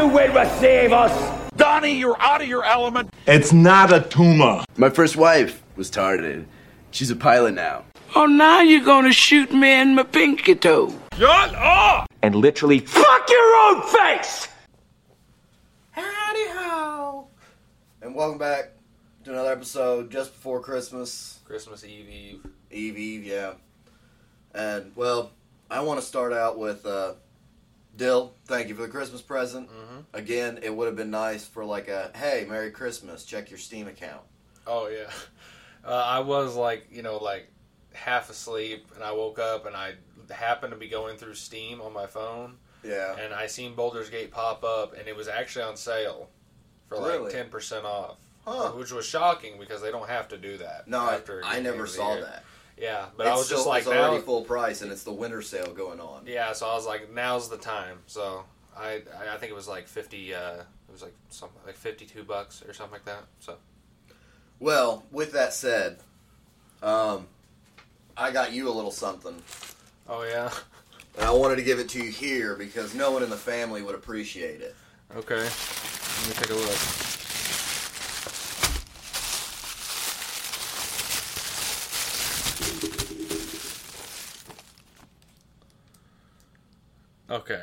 you will receive us. Donnie, you're out of your element. It's not a tumor. My first wife was targeted. She's a pilot now. Oh, now you're gonna shoot me in my pinky toe. Shut up! And literally, fuck your own face! Howdy ho! And welcome back to another episode just before Christmas. Christmas Eve Eve. Eve Eve, yeah. And, well, I want to start out with, Dill, thank you for the Christmas present. Mm-hmm. Again, it would have been nice for, like, a, hey, Merry Christmas, check your Steam account. Oh, yeah. I was, like, you know, like, half asleep, and I woke up, and I happened to be going through Steam on my phone. Yeah. And I seen Baldur's Gate pop up, and it was actually on sale for, like, really? 10% off. Huh. Which was shocking, because they don't have to do that. No, I never saw that. Yeah, but it's I was still, just like, it's already now, full price, and it's the winter sale going on. Yeah, so I was like, now's the time. So I think it was like $52 or something like that. So, well, with that said, I got you a little something. Oh yeah, and I wanted to give it to you here because no one in the family would appreciate it. Okay, let me take a look. Okay.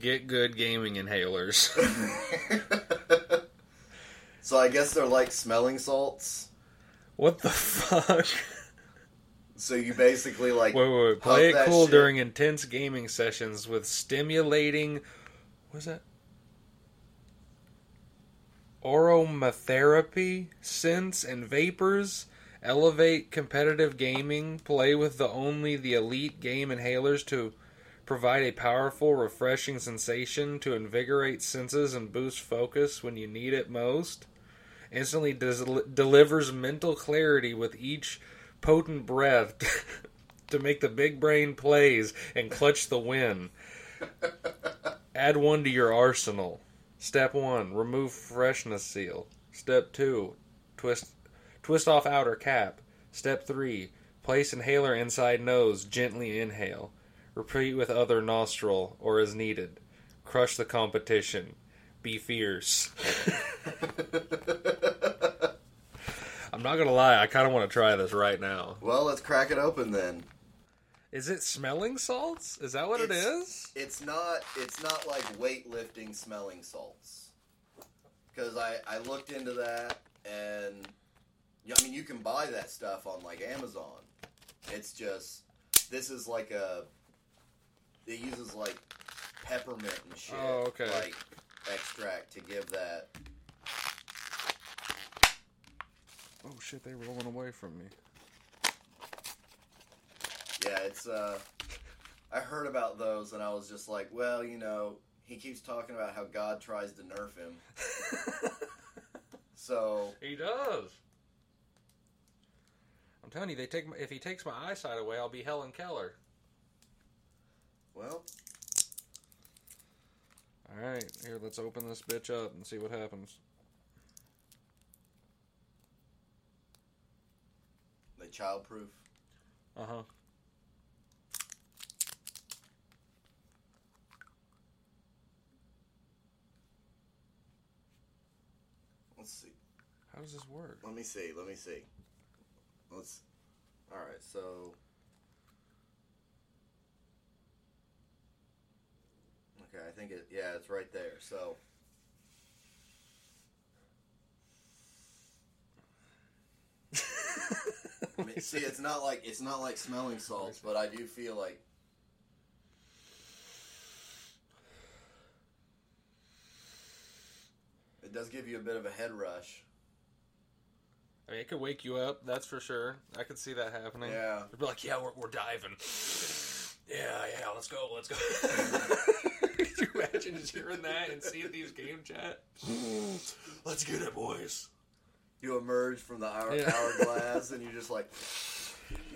Get good gaming inhalers. So I guess they're like smelling salts? What the fuck? So you basically like... Wait. Play it cool shit during intense gaming sessions with stimulating... What's that? Aromatherapy, scents, and vapors... Elevate competitive gaming. Play with only the elite game inhalers to provide a powerful, refreshing sensation to invigorate senses and boost focus when you need it most. Instantly delivers mental clarity with each potent breath to make the big brain plays and clutch the win. Add one to your arsenal. Step 1, remove freshness seal. Step 2, twist off outer cap. Step 3, place inhaler inside nose, gently inhale. Repeat with other nostril, or as needed. Crush the competition. Be fierce. I'm not going to lie, I kind of want to try this right now. Well, let's crack it open then. Is it smelling salts? Is that what it is? It's not like weightlifting smelling salts. Because I looked into that, and... I mean, you can buy that stuff on, like, Amazon. It's just... This is like a... It uses, like, peppermint and shit. Oh, okay. Like, extract to give that. Oh, shit, they're rolling away from me. Yeah, it's, I heard about those, and I was just like, well, you know, he keeps talking about how God tries to nerf him. So... He does. I'm telling you, if he takes my eyesight away, I'll be Helen Keller. Well. Alright, here, let's open this bitch up and see what happens. They childproof? Uh-huh. Let's see. How does this work? Let me see. Alright, so... Okay, I think it's right there, so... I mean, see, it's not like smelling salts, but I do feel like... It does give you a bit of a head rush. I mean, it could wake you up, that's for sure. I could see that happening. Yeah. You'd be like, yeah, we're diving. Yeah, let's go. Could you imagine just hearing that and seeing these game chat? Let's get it, boys. You emerge from the hourglass and you're just like,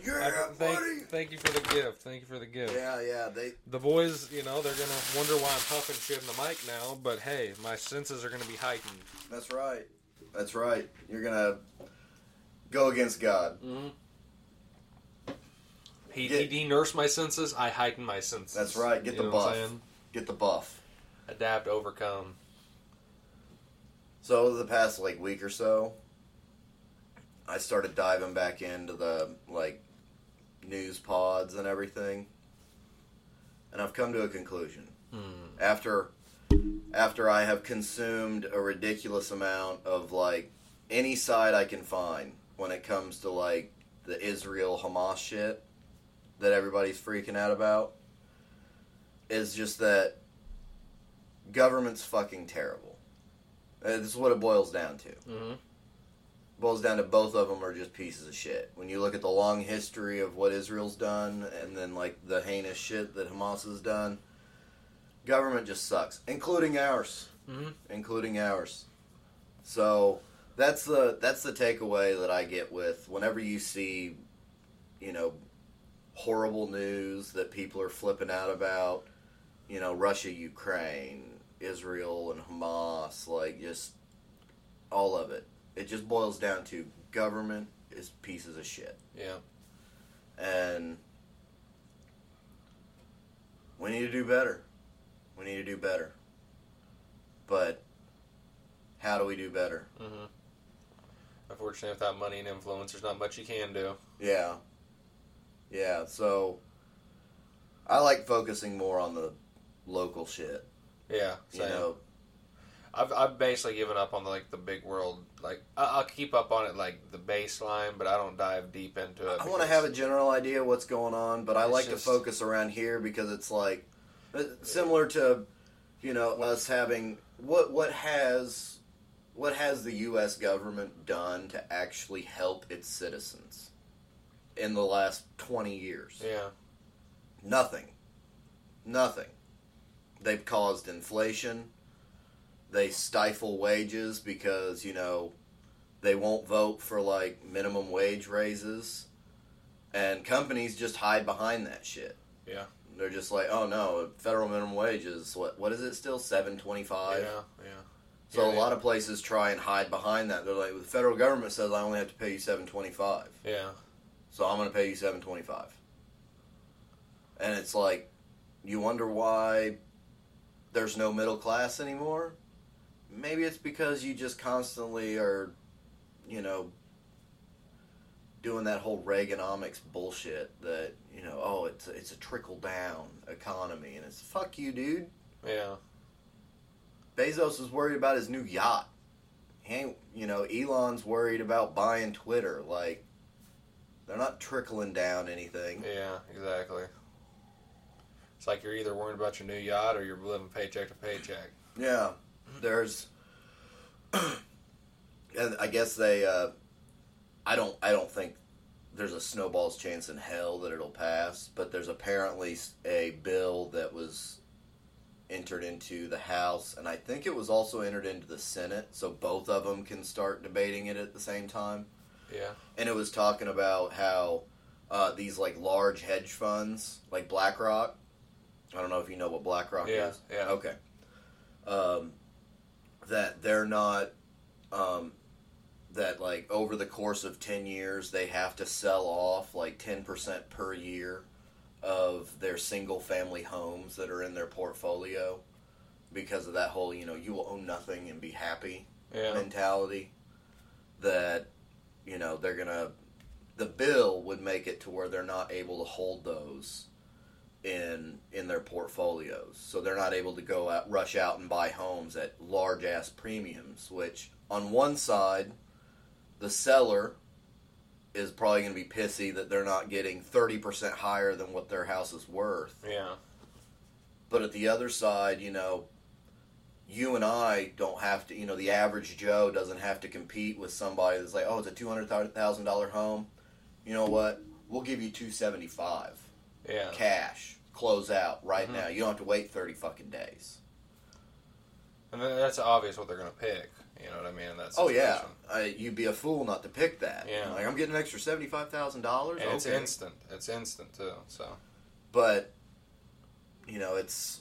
yeah, buddy. Thank you for the gift. Yeah. The boys, you know, they're going to wonder why I'm puffing shit in the mic now, but hey, my senses are going to be heightened. That's right. You're going to go against God. Mm-hmm. He nursed my senses, I heightened my senses. That's right, get the buff. Adapt, overcome. So over the past like week or so, I started diving back into the like news pods and everything, and I've come to a conclusion. After I have consumed a ridiculous amount of like any side I can find when it comes to like the Israel-Hamas shit that everybody's freaking out about, is just that government's fucking terrible. This is what it boils down to. Mm-hmm. It boils down to both of them are just pieces of shit. When you look at the long history of what Israel's done and then like the heinous shit that Hamas has done, government just sucks, including ours. Mm-hmm. Including ours. So that's the takeaway that I get with whenever you see, you know, horrible news that people are flipping out about, you know, Russia, Ukraine, Israel, and Hamas, like, just all of it. It just boils down to government is pieces of shit. Yeah. And we need to do better. We need to do better. But how do we do better? Mm-hmm. Unfortunately, without money and influence, there's not much you can do. Yeah. Yeah, so I like focusing more on the local shit. Yeah, same. You know, I've basically given up on the big world. Like I'll keep up on it, like the baseline, but I don't dive deep into it. I want to have a general idea of what's going on, but I like to focus around here because it's like similar to, you know, us having what has the U.S. government done to actually help its citizens in the last 20 years. Yeah. Nothing. They've caused inflation. They stifle wages because, you know, they won't vote for, like, minimum wage raises. And companies just hide behind that shit. Yeah. They're just like, oh, no, federal minimum wage is, what is it still, $7.25? Yeah, yeah. So a lot of places try and hide behind that. They're like, the federal government says I only have to pay you $7.25. Yeah. So I'm going to pay you $7.25. And it's like, you wonder why there's no middle class anymore? Maybe it's because you just constantly are, you know, doing that whole Reaganomics bullshit that, you know, oh, it's a trickle-down economy. And it's, fuck you, dude. Yeah. Bezos is worried about his new yacht. He ain't, you know, Elon's worried about buying Twitter, like... They're not trickling down anything. Yeah, exactly. It's like you're either worried about your new yacht or you're living paycheck to paycheck. Yeah. There's... and I guess they... I don't think there's a snowball's chance in hell that it'll pass, but there's apparently a bill that was entered into the House, and I think it was also entered into the Senate, so both of them can start debating it at the same time. Yeah. And it was talking about how these, like, large hedge funds, like BlackRock, I don't know if you know what BlackRock is. Yeah, okay. That they're not, that, like, over the course of 10 years, they have to sell off, like, 10% per year of their single-family homes that are in their portfolio because of that whole, you know, you will own nothing and be happy mentality that... You know, they're going to... The bill would make it to where they're not able to hold those in their portfolios. So they're not able to go out, rush out and buy homes at large-ass premiums, which, on one side, the seller is probably going to be pissy that they're not getting 30% higher than what their house is worth. Yeah. But at the other side, you know... You and I don't have to, you know, the average Joe doesn't have to compete with somebody that's like, oh, it's a $200,000 home. You know what? We'll give you $275,000. Yeah. Cash. Close out right now. You don't have to wait 30 fucking days. And that's obvious what they're going to pick. You know what I mean? In that situation. Oh, yeah. You'd be a fool not to pick that. Yeah. Like, I'm getting an extra $75,000. And okay. It's instant. It's instant, too. So. But, you know, it's...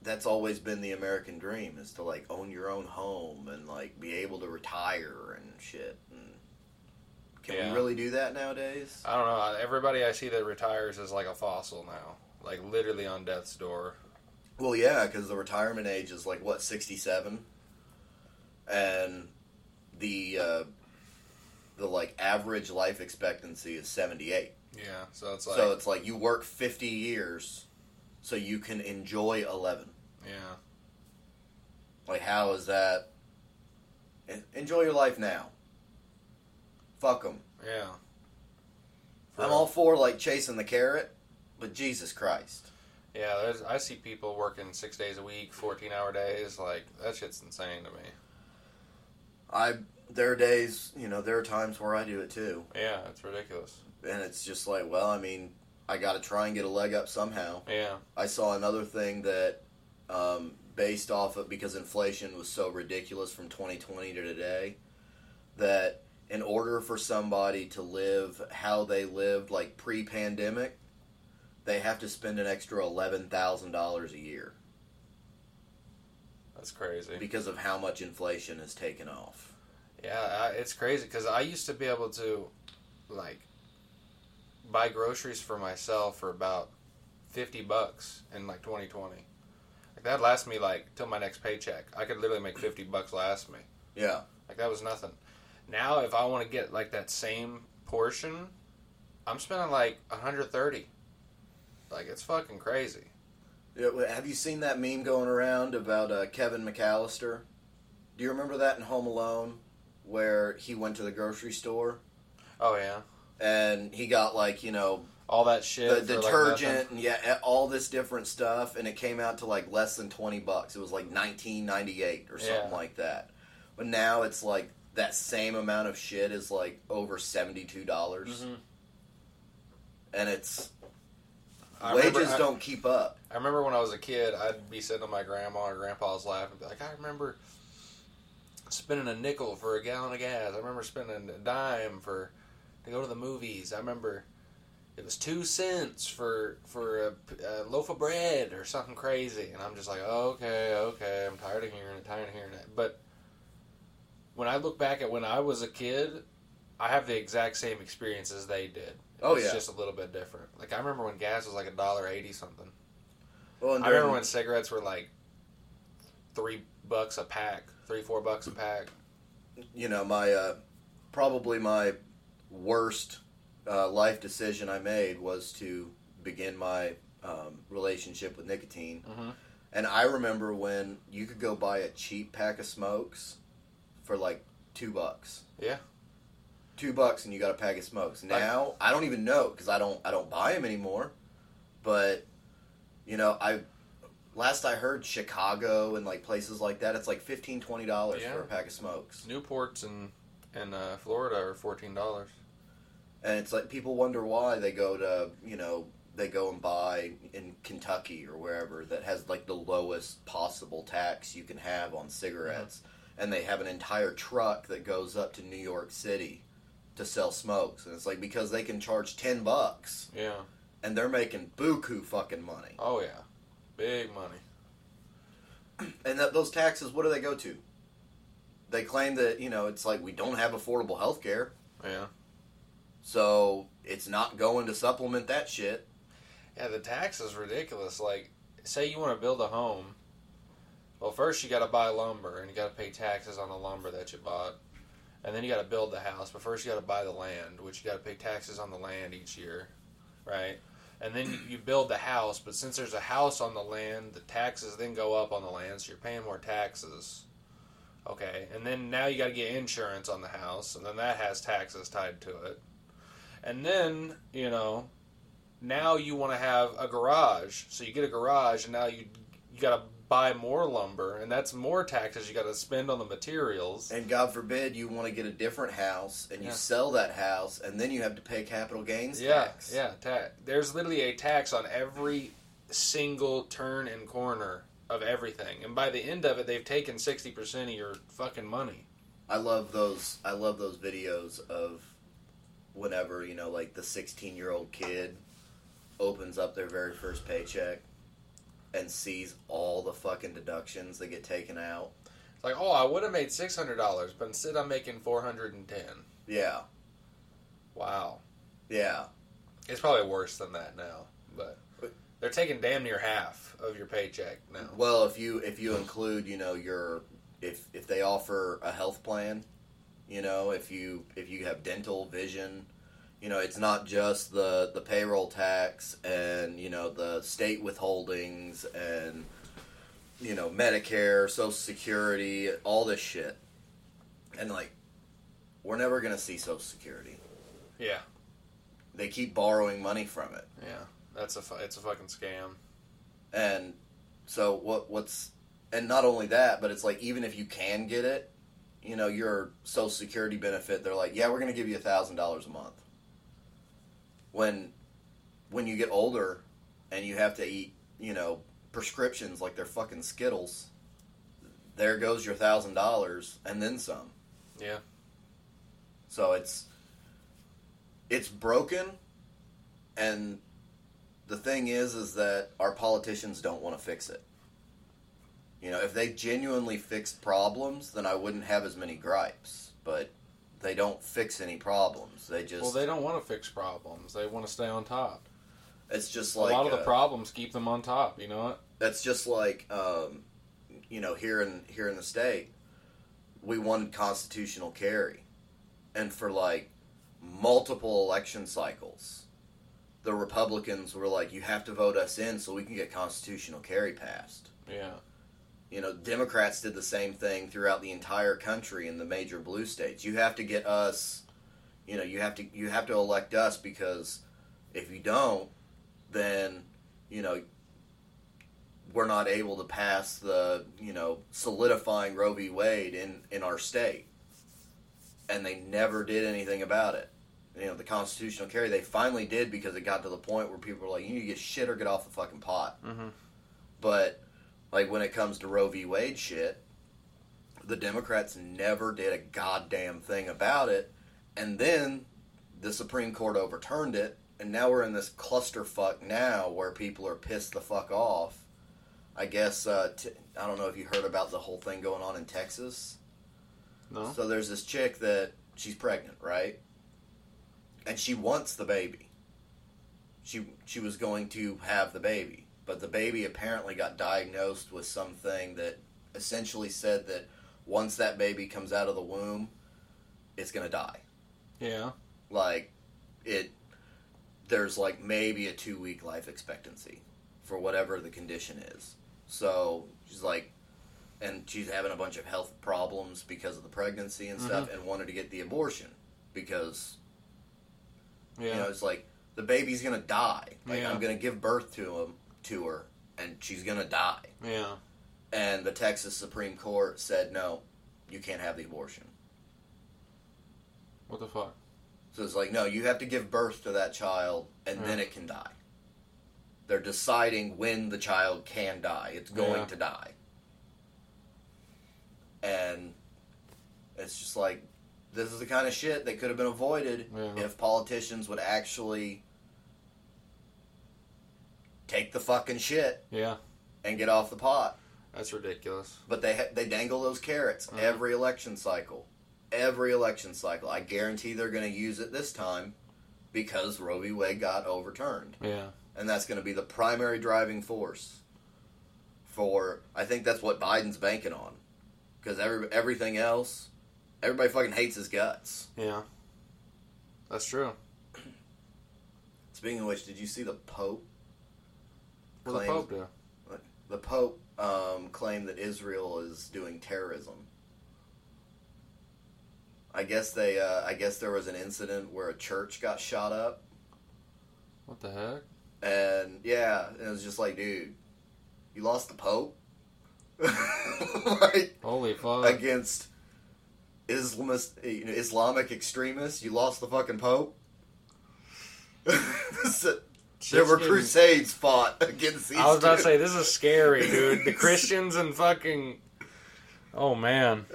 That's always been the American dream, is to, like, own your own home and, like, be able to retire and shit. And can we really do that nowadays? I don't know. Everybody I see that retires is, like, a fossil now. Like, literally on death's door. Well, yeah, because the retirement age is like, what, 67? And the like average life expectancy is 78. Yeah, so it's like... So it's like you work 50 years so you can enjoy 11. Yeah. Like, how is that... Enjoy your life now. Fuck them. Yeah. I'm all for, like, chasing the carrot, but Jesus Christ. Yeah, I see people working 6 days a week, 14-hour days. Like, that shit's insane to me. There are days, you know, there are times where I do it, too. Yeah, it's ridiculous. And it's just like, well, I mean, I got to try and get a leg up somehow. Yeah. I saw another thing that, based off of, because inflation was so ridiculous from 2020 to today, that in order for somebody to live how they lived, like, pre-pandemic, they have to spend an extra $11,000 a year. That's crazy. Because of how much inflation has taken off. Yeah, it's crazy, because I used to be able to, like, buy groceries for myself for about $50 in, like, 2020. Like, that lasts me, like, till my next paycheck. I could literally make $50 last me. Yeah. Like, that was nothing. Now, if I want to get, like, that same portion, I'm spending, like, $130. Like, it's fucking crazy. Yeah, have you seen that meme going around about Kevin McAllister? Do you remember that in Home Alone, where he went to the grocery store? Oh, yeah. And he got, like, you know... all that shit. The detergent, like, and yeah, all this different stuff, and it came out to, like, less than $20. It was, like, $19.98 or something like that. But now it's, like... that same amount of shit is, like, over $72. Mm-hmm. And it's... Wages don't keep up. I remember when I was a kid, I'd be sitting on my grandma or grandpa's lap and be like, I remember spending a nickel for a gallon of gas. I remember spending a dime to go to the movies. I remember it was 2 cents for a loaf of bread or something crazy. And I'm just like, okay, I'm tired of hearing it. But... when I look back at when I was a kid, I have the exact same experience as they did. Oh, it's just a little bit different. Like, I remember when gas was like $1.80 something. Well, and I remember when cigarettes were like $3 a pack, $4 a pack. You know, my probably my worst life decision I made was to begin my relationship with nicotine. Mm-hmm. And I remember when you could go buy a cheap pack of smokes for like $2. Yeah. $2 and you got a pack of smokes. Now, I don't even know, because I don't buy them anymore. But, you know, last I heard, Chicago and like places like that, it's like $15, $20 for a pack of smokes. Newports and Florida are $14. And it's like, people wonder why they go to, you know, they go and buy in Kentucky or wherever that has like the lowest possible tax you can have on cigarettes. Mm-hmm. And they have an entire truck that goes up to New York City to sell smokes. And it's like, because they can charge $10. Yeah. And they're making buku fucking money. Oh, yeah. Big money. And those taxes, what do they go to? They claim that, you know, it's like, we don't have affordable health care. Yeah. So, it's not going to supplement that shit. Yeah, the tax is ridiculous. Like, say you want to build a home. Well, first you got to buy lumber, and you got to pay taxes on the lumber that you bought. And then you got to build the house, but first you got to buy the land, which you got to pay taxes on the land each year, right? And then you build the house, but since there's a house on the land, the taxes then go up on the land, so you're paying more taxes. Okay, and then now you got to get insurance on the house, and then that has taxes tied to it. And then, you know, now you want to have a garage, so you get a garage, and now you got to buy more lumber, and that's more taxes you got to spend on the materials. And God forbid you want to get a different house, and you sell that house, and then you have to pay capital gains tax. Yeah, there's literally a tax on every single turn and corner of everything, and by the end of it, they've taken 60% of your fucking money. I love those videos of whenever, you know, like the 16-year-old kid opens up their very first paycheck and sees all the fucking deductions that get taken out. It's like, oh, I would have made $600, but instead I'm making $410. Yeah. Wow. Yeah. It's probably worse than that now, but They're taking damn near half of your paycheck now. Well, if you include, you know, your if they offer a health plan, you know, if you have dental, vision, you know, it's not just the payroll tax and, you know, the state withholdings and, you know, Medicare, Social Security, all this shit. And, like, we're never going to see Social Security. Yeah. They keep borrowing money from it. Yeah. It's a fucking scam. And so what's... And not only that, but it's like, even if you can get it, you know, your Social Security benefit, they're like, yeah, we're going to give you $1,000 a month. When you get older and you have to eat, you know, prescriptions like they're fucking Skittles, there goes your $1,000 and then some. Yeah. So it's broken, and the thing is that our politicians don't want to fix it. You know, if they genuinely fixed problems, then I wouldn't have as many gripes, but they don't fix any problems. They just... Well, they don't want to fix problems. They want to stay on top. It's just like... A lot of the problems keep them on top, you know what? That's just like, you know, here in the state, we wanted constitutional carry. And for, like, multiple election cycles, the Republicans were like, you have to vote us in so we can get constitutional carry passed. Yeah. You know, Democrats did the same thing throughout the entire country in the major blue states. You have to get us, you know, you have to elect us, because if you don't, then, you know, we're not able to pass the, you know, solidifying Roe v. Wade in our state. And they never did anything about it. You know, the constitutional carry, they finally did, because it got to the point where people were like, you need to get shit or get off the fucking pot. Mm-hmm. But... Like, when it comes to Roe v. Wade shit, the Democrats never did a goddamn thing about it, and then the Supreme Court overturned it, and now we're in this clusterfuck now where people are pissed the fuck off. I guess, I don't know if you heard about the whole thing going on in Texas. No. So there's this chick that, she's pregnant, right? And she wants the baby. She was going to have the baby. But the baby apparently got diagnosed with something that essentially said that once that baby comes out of the womb, it's going to die. Yeah. Like, there's like maybe a 2-week life expectancy for whatever the condition is. So she's like, and she's having a bunch of health problems because of the pregnancy and stuff, and wanted to get the abortion because, you know, it's like, the baby's going to die. Like, I'm going to give birth to him. To her, and she's gonna die. Yeah. And the Texas Supreme Court said, no, you can't have the abortion. What the fuck? So it's like, no, you have to give birth to that child, and then it can die. They're deciding when the child can die. It's going to die. And it's just like, this is the kind of shit that could have been avoided if politicians would actually... take the fucking shit, and get off the pot. That's ridiculous. But they dangle those carrots every election cycle. Every election cycle, I guarantee they're going to use it this time because Roe v. Wade got overturned. Yeah, and that's going to be the primary driving force for. I think that's what Biden's banking on, because everything else, everybody fucking hates his guts. Yeah, that's true. Speaking of which, did you see the Pope? The Pope claimed that Israel is doing terrorism. I guess they. I guess there was an incident where a church got shot up. What the heck? And yeah, it was just like, dude, you lost the Pope. Like, holy fuck! Against Islamic extremists, you lost the fucking Pope. There were crusades fought against these. I was about to say, this is scary, dude. The Christians and fucking, oh man.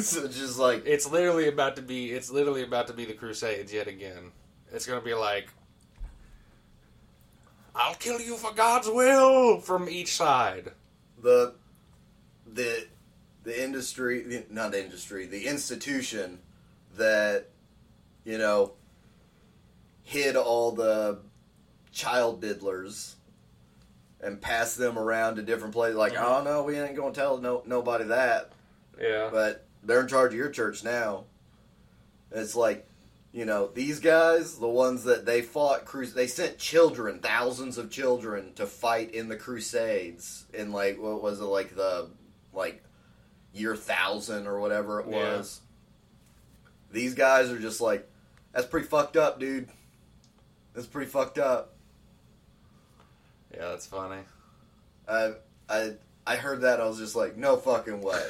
So just like, it's literally about to be the crusades yet again. It's gonna be like, I'll kill you for God's will, from each side. The institution that, you know, hid all the child diddlers and pass them around to different places. Like, mm-hmm. oh, no, we ain't going to tell nobody that. Yeah. But they're in charge of your church now. And it's like, you know, these guys, the ones that they fought, they sent children, thousands of children, to fight in the Crusades in, like, what was it, like, the, like, year 1000 or whatever it was. Yeah. These guys are just like, that's pretty fucked up, dude. That's pretty fucked up. Yeah, that's funny. I heard that, I was just like, no fucking way.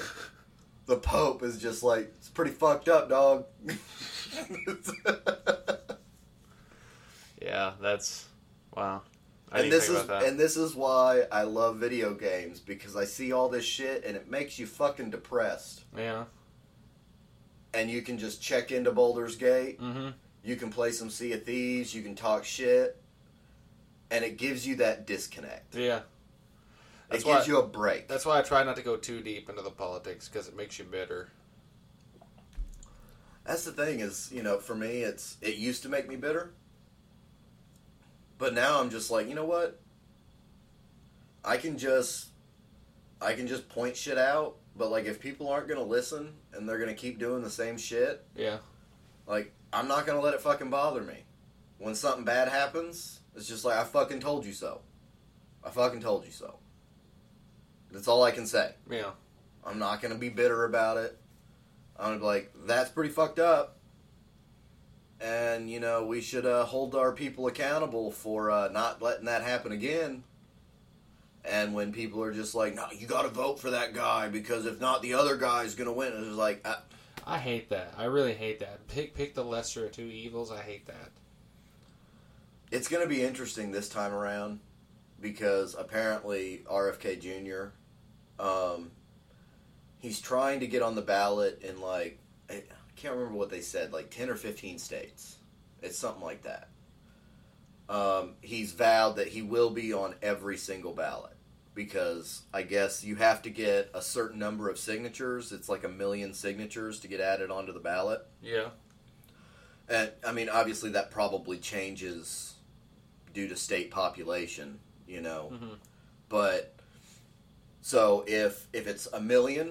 The Pope is just like, it's pretty fucked up, dog. Yeah, that's, wow. And this is why I love video games, because I see all this shit and it makes you fucking depressed. Yeah. And you can just check into Baldur's Gate. Mm-hmm. You can play some Sea of Thieves. You can talk shit. And it gives you that disconnect. Yeah. It gives you a break. That's why I try not to go too deep into the politics, because it makes you bitter. That's the thing is, you know, for me, it used to make me bitter. But now I'm just like, you know what? I can just point shit out, but like if people aren't going to listen and they're going to keep doing the same shit, yeah. Like I'm not going to let it fucking bother me. When something bad happens, it's just like I fucking told you so. I fucking told you so. That's all I can say. Yeah. I'm not going to be bitter about it. I'm going to be like, that's pretty fucked up. And, you know, we should hold our people accountable for not letting that happen again. And when people are just like, no, you got to vote for that guy because if not, the other guy's going to win. It's like... I hate that. I really hate that. Pick the lesser of two evils. I hate that. It's going to be interesting this time around because apparently RFK Jr., he's trying to get on the ballot in, like, I can't remember what they said, like 10 or 15 states. It's something like that. He's vowed that he will be on every single ballot because I guess you have to get a certain number of signatures. It's like 1 million signatures to get added onto the ballot. Yeah. And, I mean, obviously that probably changes due to state population, you know. Mm-hmm. But, so if it's 1 million...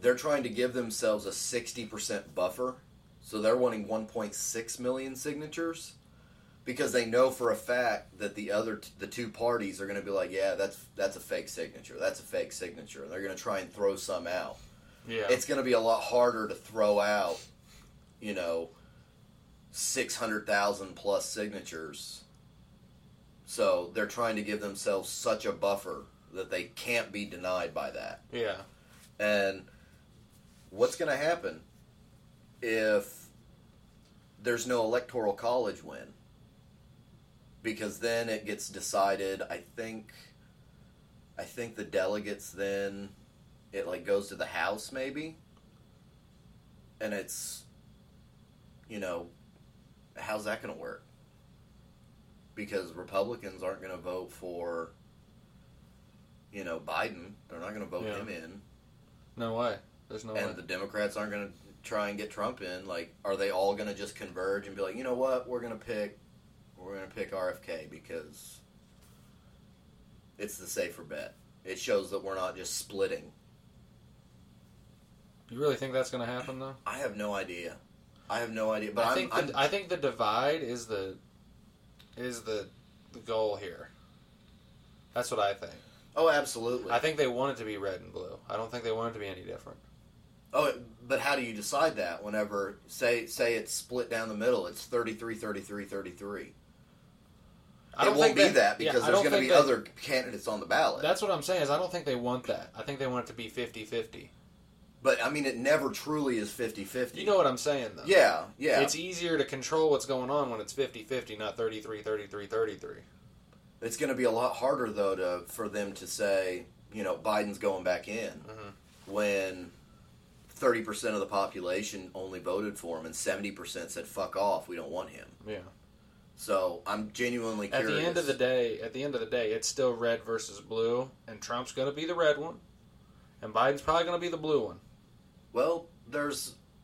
They're trying to give themselves a 60% buffer, so they're wanting 1.6 million signatures because they know for a fact that the two parties are going to be like, yeah, that's a fake signature, that's a fake signature. And they're going to try and throw some out. Yeah, it's going to be a lot harder to throw out, you know, 600,000 plus signatures. So they're trying to give themselves such a buffer that they can't be denied by that. Yeah, and what's going to happen if there's no electoral college win? Because then it gets decided, I think the delegates then, it like goes to the House maybe? And it's, you know, how's that going to work? Because Republicans aren't going to vote for, you know, Biden. They're not going to vote him in. No way. There's no way. And the Democrats aren't going to try and get Trump in. Like, are they all going to just converge and be like, you know what? We're going to pick RFK because it's the safer bet. It shows that we're not just splitting. You really think that's going to happen, though? I have no idea. But I think the divide is the goal here. That's what I think. Oh, absolutely. I think they want it to be red and blue. I don't think they want it to be any different. Oh, but how do you decide that whenever, say it's split down the middle, it's 33, 33, 33? It won't be that because there's going to be other candidates on the ballot. That's what I'm saying is I don't think they want that. I think they want it to be 50-50. But, I mean, it never truly is 50-50. You know what I'm saying, though. Yeah, yeah. It's easier to control what's going on when it's 50-50, not 33, 33, 33. It's going to be a lot harder, though, for them to say, you know, Biden's going back in when 30% of the population only voted for him and 70% said, fuck off, we don't want him. Yeah. So I'm genuinely curious. At the end of the day, it's still red versus blue, and Trump's going to be the red one, and Biden's probably going to be the blue one. Well,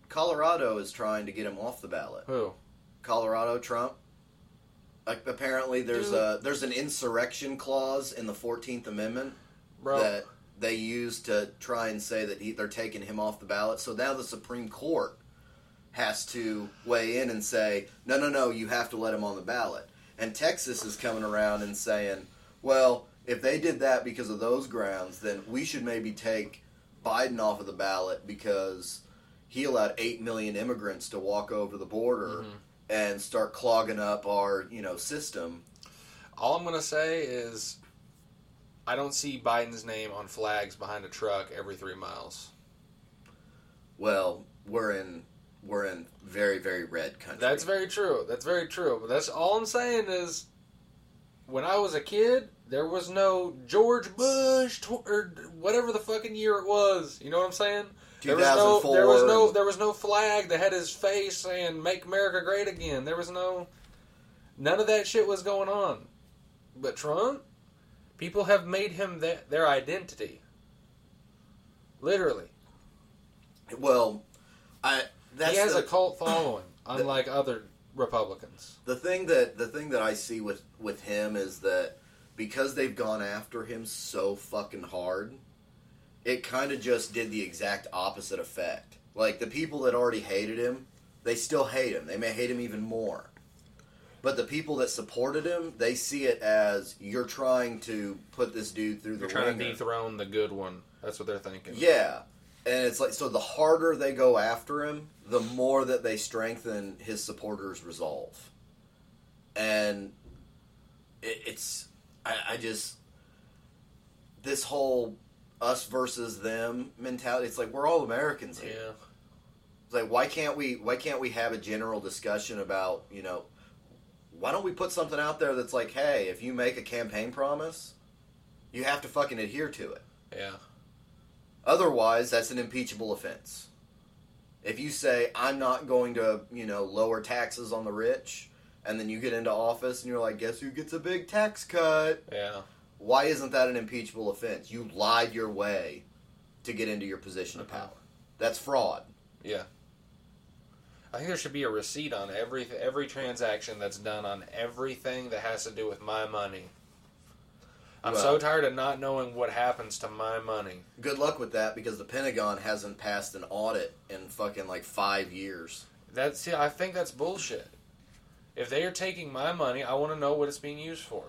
Colorado is trying to get him off the ballot. Who? Colorado, Trump. Like, apparently there's there's an insurrection clause in the 14th Amendment that they use to try and say that they're taking him off the ballot. So now the Supreme Court has to weigh in and say, no, no, no, you have to let him on the ballot. And Texas is coming around and saying, well, if they did that because of those grounds, then we should maybe take Biden off of the ballot because he allowed 8 million immigrants to walk over the border and start clogging up our, you know, system. All I'm going to say is I don't see Biden's name on flags behind a truck every 3 miles. Well, we're in very, very red country. That's very true. That's very true. But that's all I'm saying is when I was a kid, there was no George Bush or whatever the fucking year it was. You know what I'm saying? 2004. There was no flag that had his face saying "Make America Great Again." There was no, none of that shit was going on. But Trump, people have made him their identity. Literally. Well, he has a cult following, unlike other Republicans. The thing that I see with him is that because they've gone after him so fucking hard, it kind of just did the exact opposite effect. Like, the people that already hated him, they still hate him. They may hate him even more. But the people that supported him, they see it as, you're trying to put this dude through the ringer. You're trying to dethrone the good one. That's what they're thinking. Yeah. And it's like, so the harder they go after him, the more that they strengthen his supporters' resolve. And I just... This whole us versus them mentality. It's like, we're all Americans here. Yeah. It's like, why can't we have a general discussion about, you know, why don't we put something out there that's like, hey, if you make a campaign promise, you have to fucking adhere to it. Yeah. Otherwise, that's an impeachable offense. If you say, I'm not going to, you know, lower taxes on the rich, and then you get into office and you're like, guess who gets a big tax cut? Yeah. Why isn't that an impeachable offense? You lied your way to get into your position of power. That's fraud. Yeah. I think there should be a receipt on every transaction that's done on everything that has to do with my money. I'm so tired of not knowing what happens to my money. Good luck with that, because the Pentagon hasn't passed an audit in fucking like 5 years. I think that's bullshit. If they are taking my money, I want to know what it's being used for.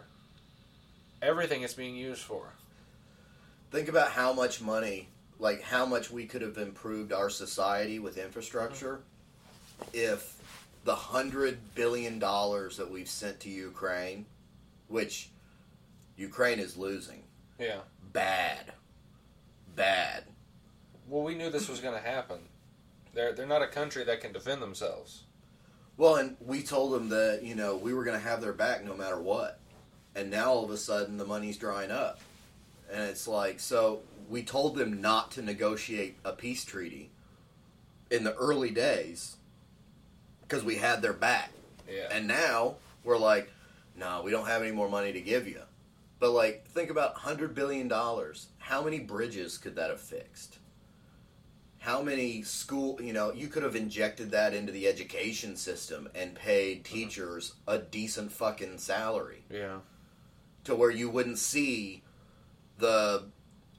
Everything it's being used for. Think about how much money, like how much we could have improved our society with infrastructure if the $100 billion that we've sent to Ukraine, which Ukraine is losing. Yeah. Bad. Well, we knew this was going to happen. They're not a country that can defend themselves. Well, and we told them that, you know, we were going to have their back no matter what. And now, all of a sudden, the money's drying up. And it's like, so we told them not to negotiate a peace treaty in the early days because we had their back. Yeah. And now, we're like, no, we don't have any more money to give you. But, like, think about $100 billion. How many bridges could that have fixed? How many school, you know, you could have injected that into the education system and paid teachers a decent fucking salary. Yeah. To where you wouldn't see the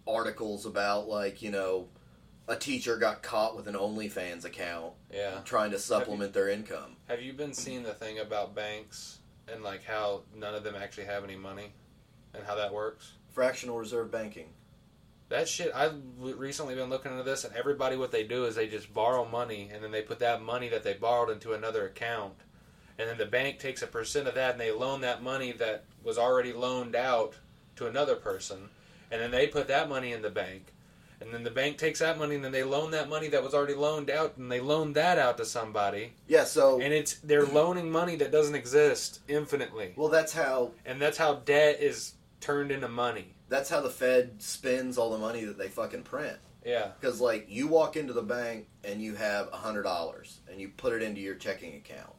articles about, like, you know, a teacher got caught with an OnlyFans account trying to supplement their income. Have you been seeing the thing about banks and, like, how none of them actually have any money and how that works? Fractional reserve banking. That shit, I've recently been looking into this, and everybody, what they do is they just borrow money, and then they put that money that they borrowed into another account. And then the bank takes a percent of that, and they loan that money that was already loaned out to another person, and then they put that money in the bank, and then the bank takes that money, and then they loan that money that was already loaned out, and they loan that out to somebody. Yeah, so... And they're loaning money that doesn't exist infinitely. Well, that's how... And that's how debt is turned into money. That's how the Fed spends all the money that they fucking print. Yeah. Because, like, you walk into the bank and you have $100 and you put it into your checking account.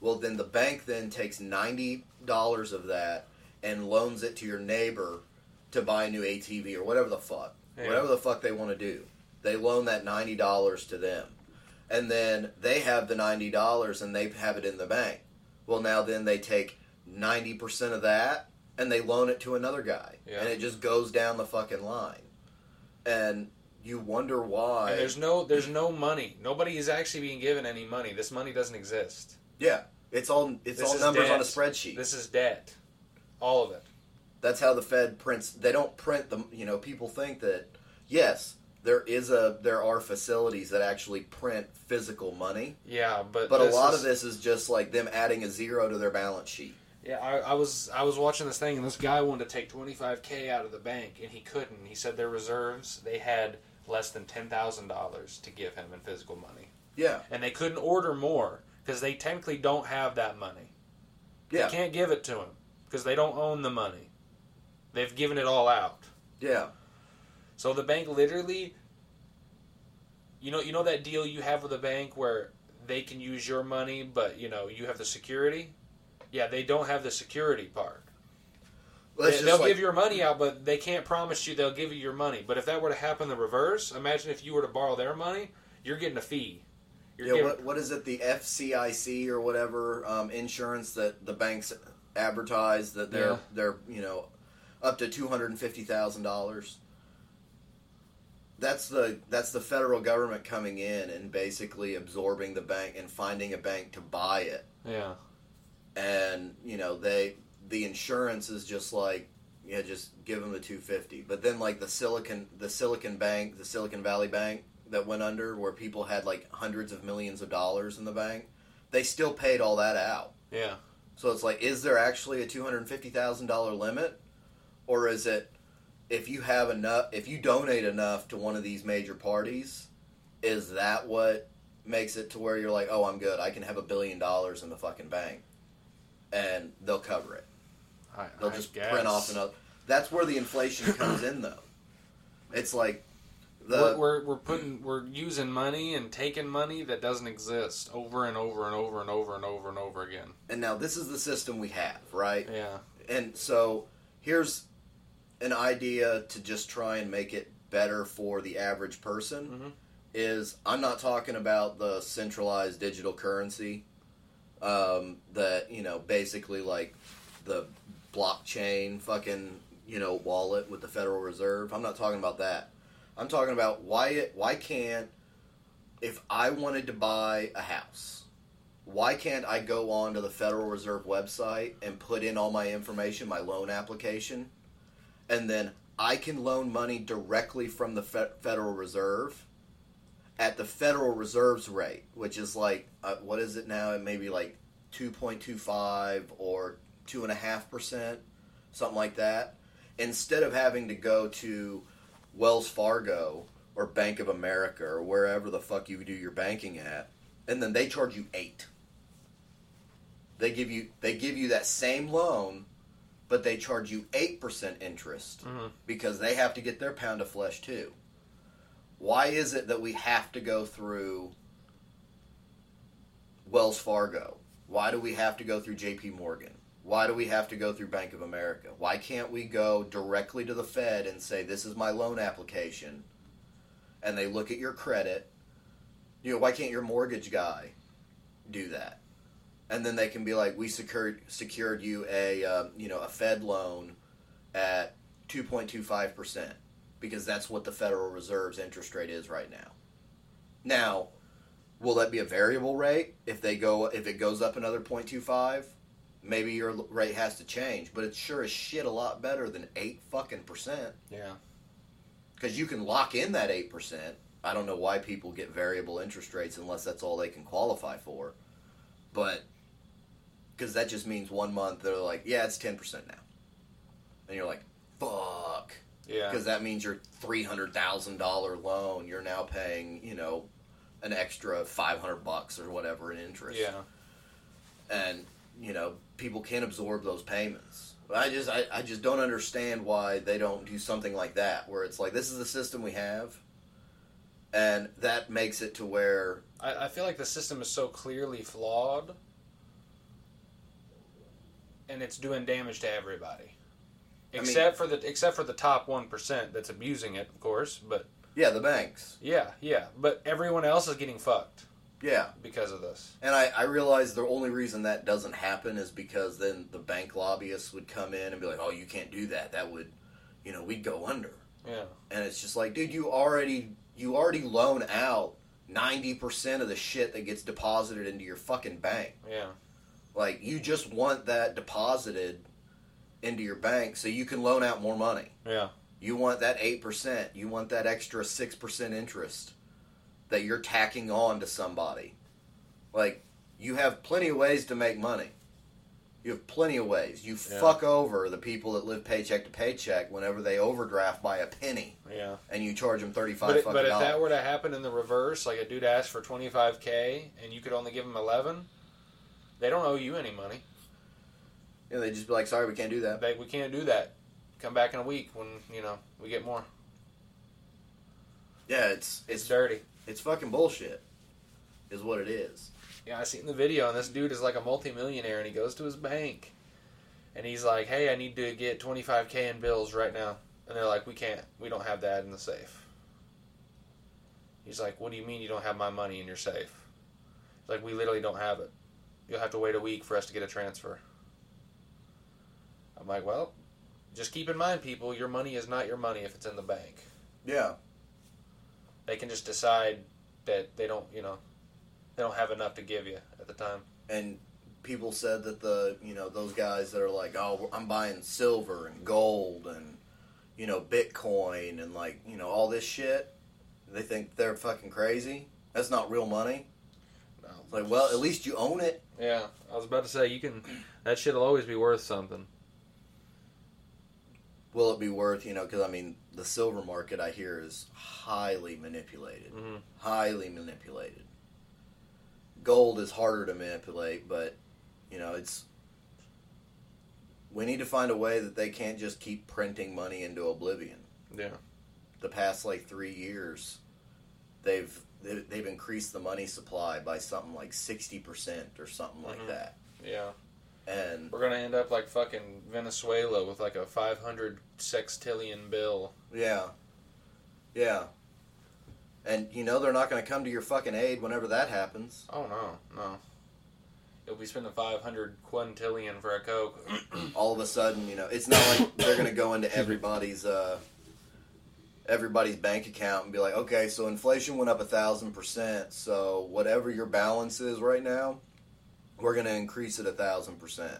Well, then the bank then takes $90 of that and loans it to your neighbor to buy a new ATV or whatever the fuck. Yeah. Whatever the fuck they want to do. They loan that $90 to them. And then they have the $90 and they have it in the bank. Well, now then they take 90% of that, and they loan it to another guy. Yeah. And it just goes down the fucking line. And you wonder why. And there's no money. Nobody is actually being given any money. This money doesn't exist. Yeah. It's all numbers on a spreadsheet. This is debt. All of it. That's how the Fed prints. They don't print the, you know, people think that, yes, there are facilities that actually print physical money. Yeah, but a lot of this is just like them adding a zero to their balance sheet. Yeah, I was watching this thing, and this guy wanted to take $25,000 out of the bank, and he couldn't. He said their reserves, they had less than $10,000 to give him in physical money. Yeah. And they couldn't order more because they technically don't have that money. Yeah. They can't give it to him because they don't own the money. They've given it all out. Yeah. So the bank literally, you know that deal you have with a bank where they can use your money, but you know you have the security? Yeah, they don't have the security part. Well, they'll give your money out, but they can't promise you they'll give you your money. But if that were to happen the reverse, imagine if you were to borrow their money, you're getting a fee. What is it, the FCIC or whatever insurance that the banks advertise that they're up to $250,000. That's the federal government coming in and basically absorbing the bank and finding a bank to buy it. Yeah. And, the insurance is just like, just give them the $250,000. But then, like, the Silicon Valley Bank that went under, where people had, like, hundreds of millions of dollars in the bank, they still paid all that out. Yeah. So it's like, is there actually a $250,000 limit? Or is it, if you have enough, if you donate enough to one of these major parties, is that what makes it to where you're like, oh, I'm good. I can have $1 billion in the fucking bank, and they'll cover it. They'll just print off another. That's where the inflation comes in, though. It's like we're using money and taking money that doesn't exist over and over and over and over and over and over again. And now this is the system we have, right? Yeah. And so here's an idea to just try and make it better for the average person. Mm-hmm. Is I'm not talking about the centralized digital currency that, basically like the blockchain fucking, wallet with the Federal Reserve. I'm not talking about that. I'm talking about if I wanted to buy a house, why can't I go on to the Federal Reserve website and put in all my information, my loan application, and then I can loan money directly from the Federal Reserve at the Federal Reserve's rate, which is like, what is it now? It may be like 2.25 or 2.5%, something like that. Instead of having to go to Wells Fargo or Bank of America or wherever the fuck you do your banking at, and then they charge you 8%. They give you that same loan, but they charge you 8% interest, mm-hmm, because they have to get their pound of flesh too. Why is it that we have to go through Wells Fargo? Why do we have to go through J.P. Morgan? Why do we have to go through Bank of America? Why can't we go directly to the Fed and say, this is my loan application, and they look at your credit? Why can't your mortgage guy do that? And then they can be like, we secured you a Fed loan at 2.25%, because that's what the Federal Reserve's interest rate is right now. Now, will that be a variable rate? If it goes up another 0.25, maybe your rate has to change. But it's sure as shit a lot better than 8%. Yeah. Because you can lock in that 8%. I don't know why people get variable interest rates unless that's all they can qualify for. But because that just means 1 month they're like, yeah, it's 10% now, and you're like, fuck, yeah, because that means your $300,000 loan, you're now paying an extra $500 or whatever in interest. Yeah, and people can't absorb those payments. I just don't understand why they don't do something like that, where it's like, this is the system we have. And that makes it to where I feel like the system is so clearly flawed, and it's doing damage to everybody, except for the top 1% that's abusing it, of course. But yeah, the banks. Yeah, but everyone else is getting fucked. Yeah. Because of this. And I realized the only reason that doesn't happen is because then the bank lobbyists would come in and be like, oh, you can't do that. That would, you know, we'd go under. Yeah. And it's just like, dude, you already loan out 90% of the shit that gets deposited into your fucking bank. Yeah. Like, you just want that deposited into your bank so you can loan out more money. Yeah. You want that 8%. You want that extra 6% interest that you're tacking on to somebody. Like, you have plenty of ways to make money. You have plenty of ways. You fuck over the people that live paycheck to paycheck whenever they overdraft by a penny. Yeah. And you charge them $35 fucking dollars. But if that were to happen in the reverse, like a dude asked for $25K and you could only give him $11, they don't owe you any money. Yeah, they just be like, sorry, we can't do that. We can't do that. Come back in a week when, you know, we get more. Yeah, it's dirty. It's fucking bullshit is what it is. Yeah, I seen the video, and this dude is like a multimillionaire, and he goes to his bank, and he's like, hey, I need to get $25K in bills right now. And they're like, we can't. We don't have that in the safe. He's like, what do you mean you don't have my money in your safe? He's like, we literally don't have it. You'll have to wait a week for us to get a transfer. I'm like, well, just keep in mind, people, your money is not your money if it's in the bank. Yeah. They can just decide that they don't, you know, they don't have enough to give you at the time. And people said that the, you know, those guys that are like, oh, I'm buying silver and gold and, you know, Bitcoin and, like, you know, all this shit, they think they're fucking crazy. That's not real money. No. It's like, well, at least you own it. Yeah. I was about to say, you can, that shit will always be worth something. Will it be worth, you know, because, I mean, the silver market, I hear, is highly manipulated. Mm-hmm. Highly manipulated. Gold is harder to manipulate, but, you know, it's... We need to find a way that they can't just keep printing money into oblivion. Yeah. The past, like, 3 years, they've increased the money supply by something like 60% or something mm-hmm. like that. Yeah. And we're going to end up like fucking Venezuela with like a 500 sextillion bill. Yeah. Yeah. And you know they're not going to come to your fucking aid whenever that happens. Oh, no. No. You'll be spending 500 quintillion for a Coke. All of a sudden, you know, it's not like they're going to go into everybody's bank account and be like, okay, so inflation went up 1,000%, so whatever your balance is right now, we're going to increase it 1,000%.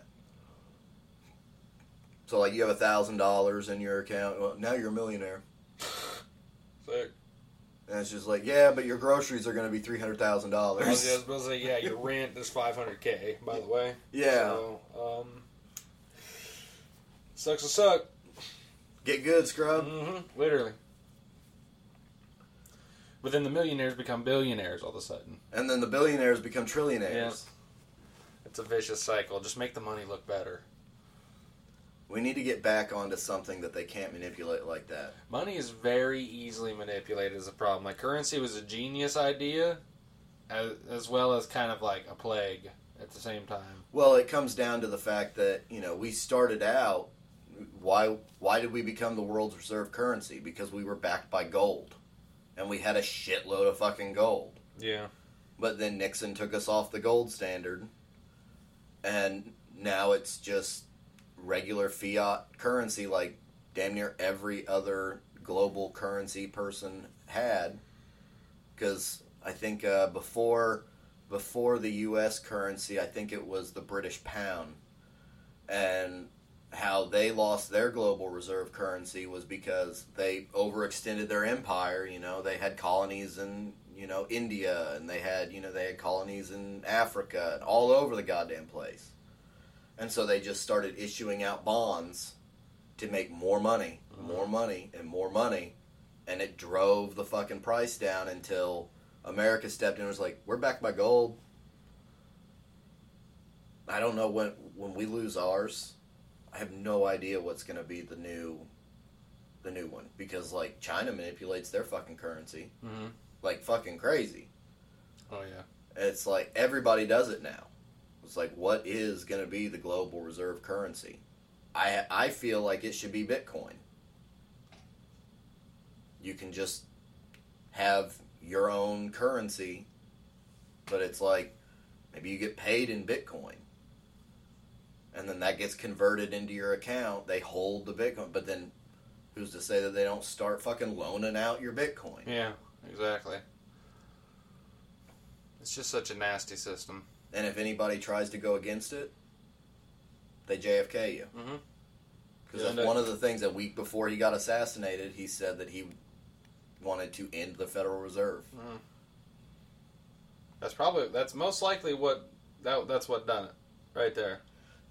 So, like, you have $1,000 in your account. Well, now you're a millionaire. Sick. And it's just like, yeah, but your groceries are going to be $300,000. I was just supposed to say, yeah, your rent is $500K, by the way. Yeah. So, sucks to suck. Get good, scrub. Mm-hmm. Literally. But then the millionaires become billionaires all of a sudden. And then the billionaires become trillionaires. Yeah. It's a vicious cycle. Just make the money look better. We need to get back onto something that they can't manipulate like that. Money is very easily manipulated as a problem. Like, currency was a genius idea, as well as kind of like a plague at the same time. Well, it comes down to the fact that, you know, we started out, why did we become the world's reserve currency? Because we were backed by gold. And we had a shitload of fucking gold. Yeah. But then Nixon took us off the gold standard. And now it's just regular fiat currency like damn near every other global currency person had. Because I think before the U.S. currency, I think it was the British pound. And how they lost their global reserve currency was because they overextended their empire. You know, they had colonies in, you know, India, and they had colonies in Africa and all over the goddamn place. And so they just started issuing out bonds to make more money, mm-hmm. more money, and more money. And it drove the fucking price down until America stepped in and was like, we're backed by gold. I don't know when we lose ours, I have no idea what's going to be the new one. Because, like, China manipulates their fucking currency. Mm-hmm. Like, fucking crazy. Oh, yeah. It's like, everybody does it now. It's like, what is going to be the global reserve currency? I feel like it should be Bitcoin. You can just have your own currency But it's like, maybe you get paid in Bitcoin. And then that gets converted into your account. They hold the Bitcoin. But then who's to say that they don't start fucking loaning out your Bitcoin? Yeah, exactly. It's just such a nasty system. And if anybody tries to go against it, they JFK you. Mm-hmm. Because that's one of the things that a week before he got assassinated, he said that he wanted to end the Federal Reserve. Mm-hmm. That's most likely that's what done it, right there.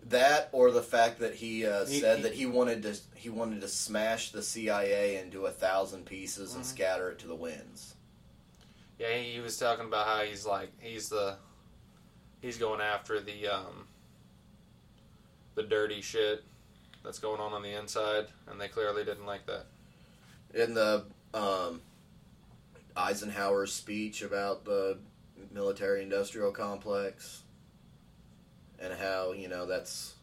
That or the fact that he said he wanted to smash the CIA into 1,000 pieces mm-hmm. and scatter it to the winds. Yeah, he was talking about how he's going after the dirty shit that's going on the inside, and they clearly didn't like that. In the Eisenhower's speech about the military-industrial complex. And how, you know, that's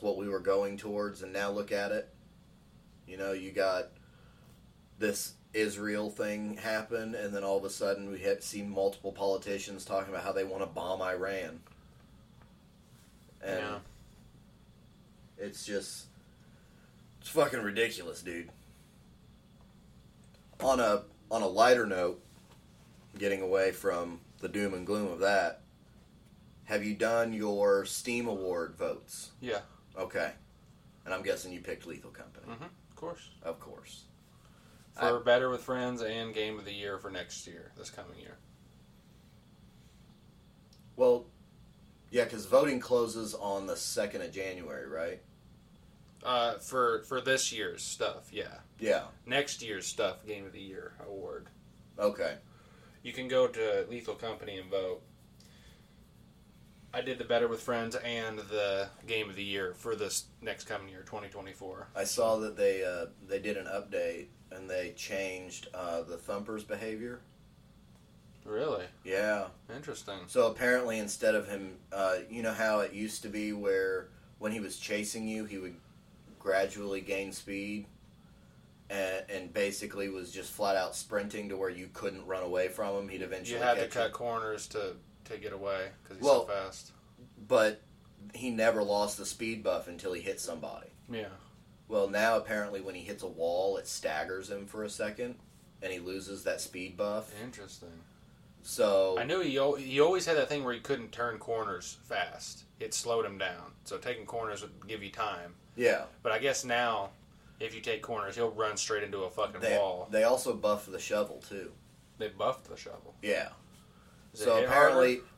what we were going towards, and now look at it. You know, you got this Israel thing happen, and then all of a sudden we see multiple politicians talking about how they want to bomb Iran. And yeah. It's fucking ridiculous, dude. On a lighter note, getting away from the doom and gloom of that, have you done your Steam Award votes? Yeah. Okay. And I'm guessing you picked Lethal Company. Mm-hmm. Of course. Of course. For Better With Friends and Game of the Year for next year, this coming year. Well, yeah, because voting closes on the 2nd of January, right? For this year's stuff, yeah. Yeah. Next year's stuff, Game of the Year award. Okay. You can go to Lethal Company and vote. I did the Better With Friends and the Game of the Year for this next coming year, 2024. I saw that they did an update, and they changed the thumper's behavior. Really? Yeah. Interesting. So apparently instead of him, you know how it used to be where when he was chasing you, he would gradually gain speed and basically was just flat out sprinting to where you couldn't run away from him. He'd eventually catch you. You had to cut corners to get away, because he's so fast. But he never lost the speed buff until he hit somebody. Yeah. Well, now apparently when he hits a wall, it staggers him for a second, and he loses that speed buff. Interesting. So I knew he always had that thing where he couldn't turn corners fast. It slowed him down. So taking corners would give you time. Yeah. But I guess now, if you take corners, he'll run straight into a fucking wall. They also buffed the shovel, too. They buffed the shovel? Yeah. So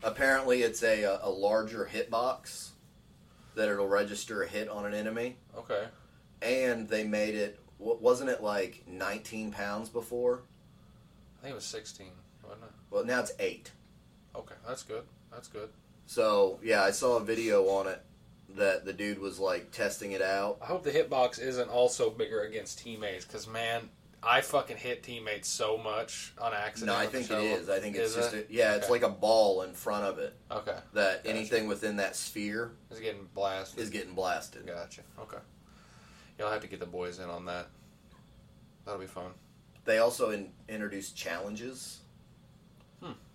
apparently it's a larger hitbox that it'll register a hit on an enemy. Okay. And they made it, wasn't it like 19 pounds before? I think it was 16, wasn't it? Well, now it's 8. Okay, that's good. That's good. So, yeah, I saw a video on it that the dude was like testing it out. I hope the hitbox isn't also bigger against teammates, because man, I fucking hit teammates so much on accident. No, I think it is. I think it's just it's like a ball in front of it. Okay. That anything within that sphere is getting blasted. Gotcha. Okay. You'll have to get the boys in on that. That'll be fun. They also introduced challenges.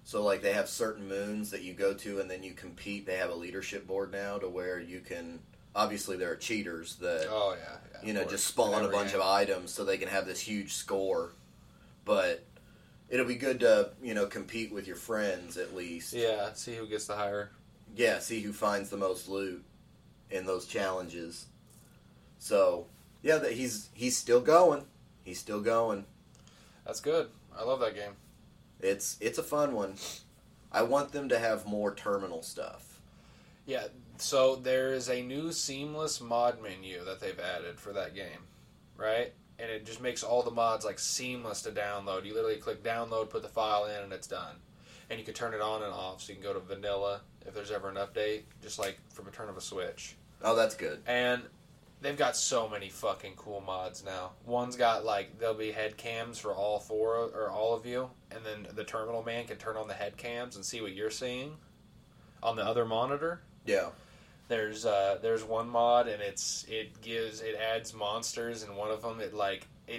So like they have certain moons that you go to and then you compete. They have a leadership board now to where you can. Obviously, there are cheaters that, just spawn a bunch of items so they can have this huge score. But it'll be good to, compete with your friends at least. Yeah, see who gets the higher. Yeah, see who finds the most loot in those challenges. So, yeah, he's still going. He's still going. That's good. I love that game. It's a fun one. I want them to have more terminal stuff. Yeah, so there is a new seamless mod menu that they've added for that game, right? And it just makes all the mods like seamless to download. You literally click download, put the file in, and it's done. And you can turn it on and off, so you can go to vanilla if there's ever an update, just like from a turn of a switch. Oh, that's good. And they've got so many fucking cool mods now. One's got like, there'll be head cams for all of you, and then the terminal man can turn on the head cams and see what you're seeing on the other monitor. Yeah. There's one mod, and it adds monsters, and one of them it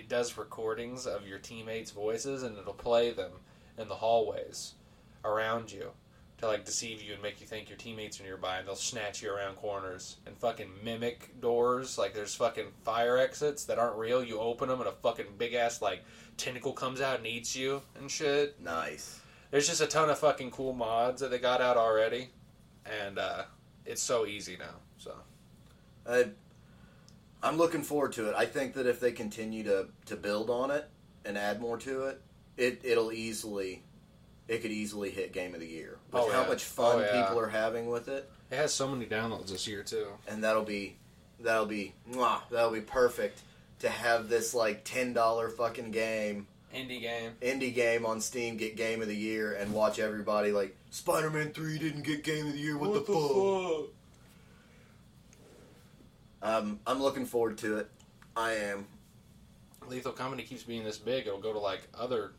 does recordings of your teammates' voices, and it'll play them in the hallways. around you to, like, deceive you and make you think your teammates are nearby, and they'll snatch you around corners and fucking mimic doors. Like, there's fucking fire exits that aren't real. You open them and a fucking big-ass, like, tentacle comes out and eats you and shit. Nice. There's just a ton of fucking cool mods that they got out already, and it's so easy now, so... I'm looking forward to it. I think that if they continue to build on it and add more to it, it could easily hit Game of the Year. With how much fun people are having with it. It has so many downloads this year too. And that'll be perfect to have this like $10 fucking game. Indie game on Steam get Game of the Year and watch everybody like Spider-Man 3 didn't get Game of the Year, what the fuck? I'm looking forward to it. I am. Lethal Company keeps being this big. It'll go to, like,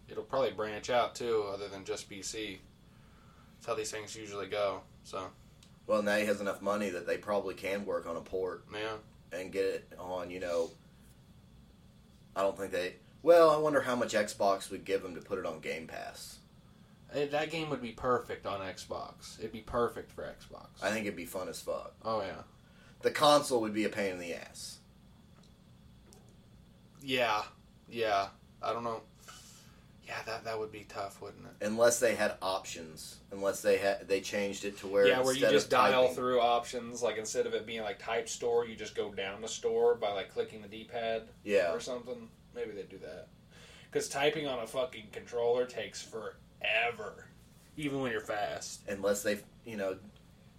it'll probably branch out, too, other than just PC. That's how these things usually go, so. Well, now he has enough money that they probably can work on a port. Yeah. And get it on, you know, I don't think they... Well, I wonder how much Xbox would give them to put it on Game Pass. That game would be perfect on Xbox. It'd be perfect for Xbox. I think it'd be fun as fuck. Oh, yeah. The console would be a pain in the ass. Yeah. I don't know. Yeah, that would be tough, wouldn't it? Unless they had options. Unless they changed it to where... Yeah, where you just dial through options. Like, instead of it being, like, type store, you just go down the store by, like, clicking the D-pad or something. Maybe they'd do that. Because typing on a fucking controller takes forever. Even when you're fast. Unless they, you know...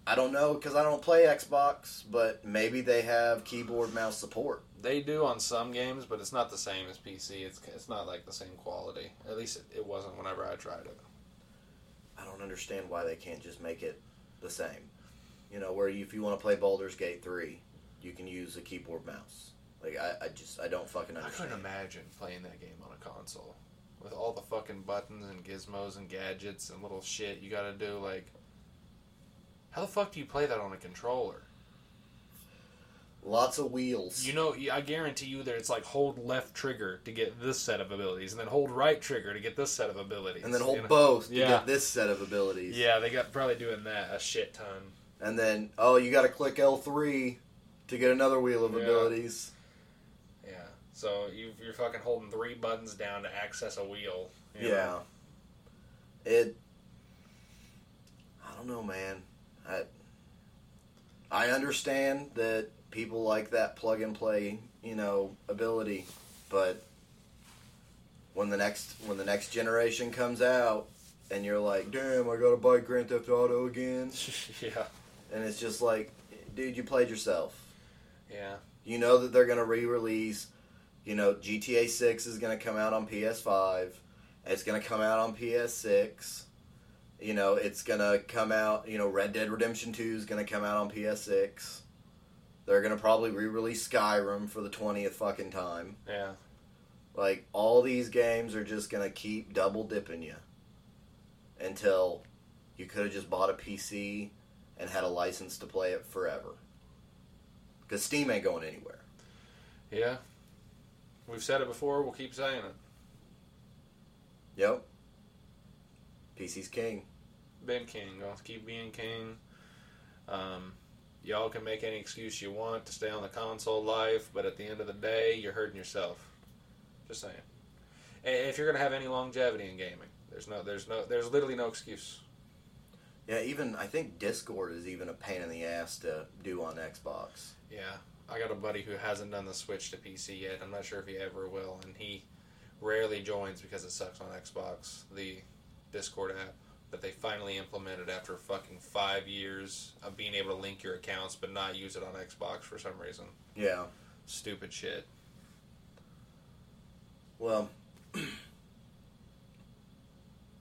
I don't know, because I don't play Xbox, but maybe they have keyboard mouse support. They do on some games, but it's not the same as PC. It's not like the same quality. At least it wasn't whenever I tried it. I don't understand why they can't just make it the same. You know, where if you want to play Baldur's Gate 3, you can use a keyboard mouse. Like, I don't fucking understand. I couldn't imagine playing that game on a console. With all the fucking buttons and gizmos and gadgets and little shit you gotta do, like... How the fuck do you play that on a controller? Lots of wheels. You know, I guarantee you that it's like hold left trigger to get this set of abilities, and then hold right trigger to get this set of abilities. And then hold both to get this set of abilities. Yeah, they got probably doing that a shit ton. And then, you gotta click L3 to get another wheel of abilities. Yeah, so you're fucking holding three buttons down to access a wheel. You know? I don't know, man. I understand that people like that plug-and-play, you know, ability, but when the next generation comes out and you're like, damn, I gotta buy Grand Theft Auto again. Yeah. And it's just like, dude, you played yourself. Yeah. You know that they're going to re-release, you know, GTA 6 is going to come out on PS5. It's going to come out on PS6. You know, it's going to come out, you know, Red Dead Redemption 2 is going to come out on PS6. They're going to probably re-release Skyrim for the 20th fucking time. Yeah. Like, all these games are just going to keep double-dipping you until you could have just bought a PC and had a license to play it forever. Because Steam ain't going anywhere. Yeah. We've said it before, we'll keep saying it. Yep. PC's king. Been king. I'll keep being king. Y'all can make any excuse you want to stay on the console life, but at the end of the day, you're hurting yourself. Just saying. If you're gonna have any longevity in gaming, there's literally no excuse. Yeah, even I think Discord is even a pain in the ass to do on Xbox. Yeah, I got a buddy who hasn't done the switch to PC yet. I'm not sure if he ever will, and he rarely joins because it sucks on Xbox. The Discord app that they finally implemented after fucking 5 years of being able to link your accounts but not use it on Xbox for some reason. Yeah. Stupid shit. Well,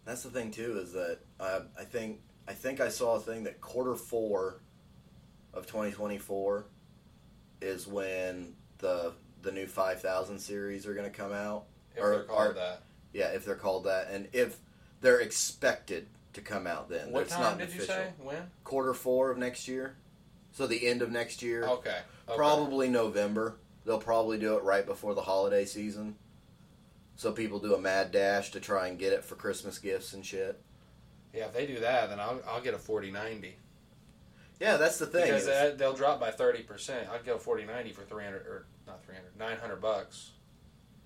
that's the thing too, is that I think I saw a thing that Q4 of 2024 is when the new 5000 series are going to come out. If they're called that. And if they're expected to come out then. What time did you say? When? Q4 of next year. So the end of next year. Okay. Probably November. They'll probably do it right before the holiday season. So people do a mad dash to try and get it for Christmas gifts and shit. Yeah, if they do that, then I'll get a 4090. Yeah, that's the thing. Because they'll drop by 30%. I'd go 4090 for $900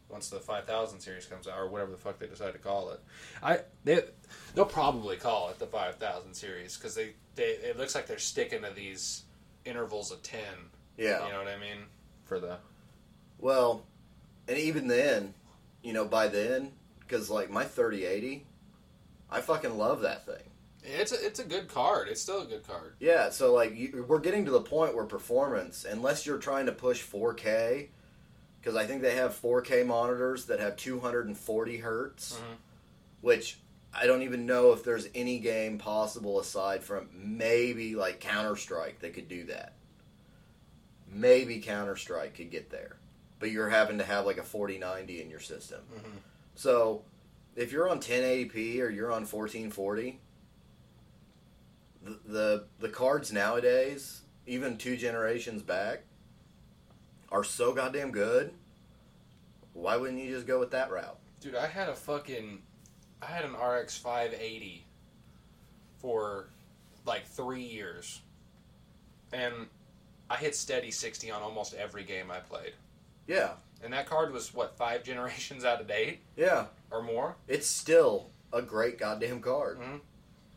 once the 5000 series comes out, or whatever the fuck they decide to call it. They'll probably call it the 5000 series because it looks like they're sticking to these intervals of 10. Yeah, you know what I mean. Well, and even then, you know, by then, because like my 3080, I fucking love that thing. It's a good card. It's still a good card. Yeah, so like we're getting to the point where performance, unless you're trying to push 4K, because I think they have 4K monitors that have 240 hertz, mm-hmm. which I don't even know if there's any game possible aside from maybe like Counter-Strike that could do that. Maybe Counter-Strike could get there, but you're having to have like a 4090 in your system. Mm-hmm. So if you're on 1080p or you're on 1440. The cards nowadays, even two generations back, are so goddamn good. Why wouldn't you just go with that route? Dude, I had an RX 580 for like 3 years. And I hit steady 60 on almost every game I played. Yeah. And that card was, what, 5 generations out of date? Yeah. Or more? It's still a great goddamn card. Mm-hmm.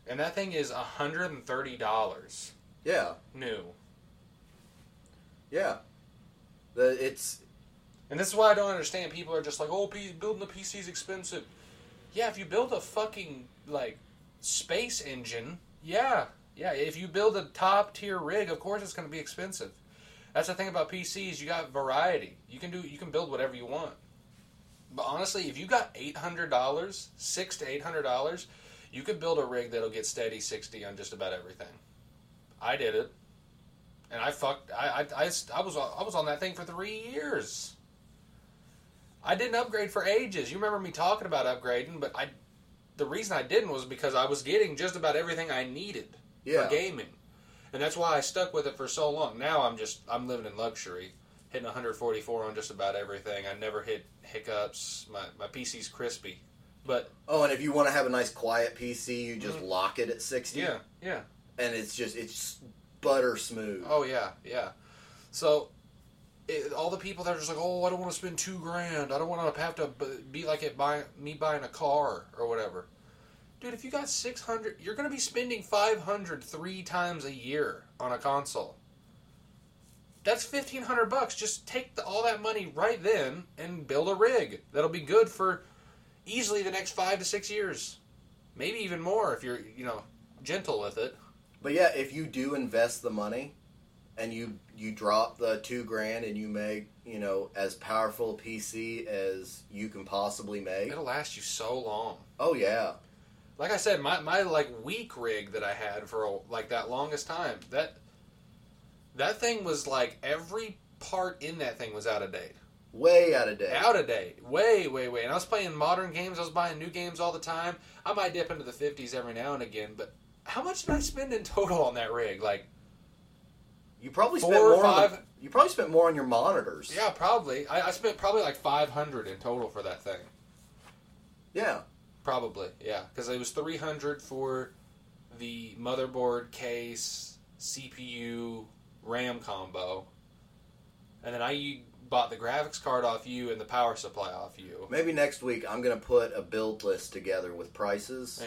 And that thing is $130. Yeah. New. Yeah. And this is why I don't understand. People are just like, oh, building a PC is expensive. Yeah, if you build a fucking, like, space engine, yeah. Yeah, if you build a top-tier rig, of course it's going to be expensive. That's the thing about PCs. You got variety. You can build whatever you want. But honestly, if you got $800, $600 to $800... you could build a rig that'll get steady 60 on just about everything. I did it, and I fucked. I was on that thing for 3 years. I didn't upgrade for ages. You remember me talking about upgrading, but the reason I didn't was because I was getting just about everything I needed for gaming, and that's why I stuck with it for so long. Now I'm living in luxury, hitting 144 on just about everything. I never hit hiccups. My PC's crispy. But and if you want to have a nice quiet PC, you just lock it at 60. Yeah, yeah. And it's butter smooth. Oh yeah, yeah. So all the people that are just like, oh, I don't want to spend $2,000. I don't want to have to be like buying a car or whatever. Dude, if you got $600, you're going to be spending $500 3 times a year on a console. That's $1,500. Just take all that money right then and build a rig that'll be good for easily the next 5 to 6 years. Maybe even more if you're, gentle with it. But yeah, if you do invest the money and you drop the $2,000 and you make, as powerful a PC as you can possibly make. It'll last you so long. Oh yeah. Like I said, my weak rig that I had for that longest time, that thing was like every part in that thing was out of date. Way out of date. Out of date. Way, way, way. And I was playing modern games. I was buying new games all the time. I might dip into the 50s every now and again, but how much did I spend in total on that rig? Like, you probably spent more on your monitors. Yeah, probably. I spent probably like $500 in total for that thing. Yeah. Probably, yeah. Because it was $300 for the motherboard, case, CPU, RAM combo. And then I bought the graphics card off you and the power supply off you. Maybe next week I'm going to put a build list together with prices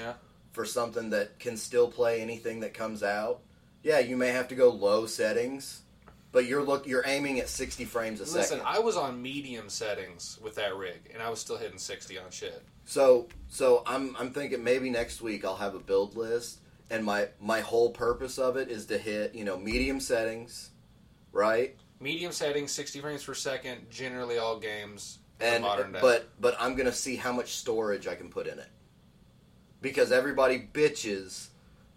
for something that can still play anything that comes out. Yeah, you may have to go low settings, but you're aiming at 60 frames a second. Listen, I was on medium settings with that rig, and I was still hitting 60 on shit. So I'm thinking maybe next week I'll have a build list, and my whole purpose of it is to hit, medium settings, right? Medium settings, 60 frames per second, generally all games in modern day. But I'm going to see how much storage I can put in it. Because everybody bitches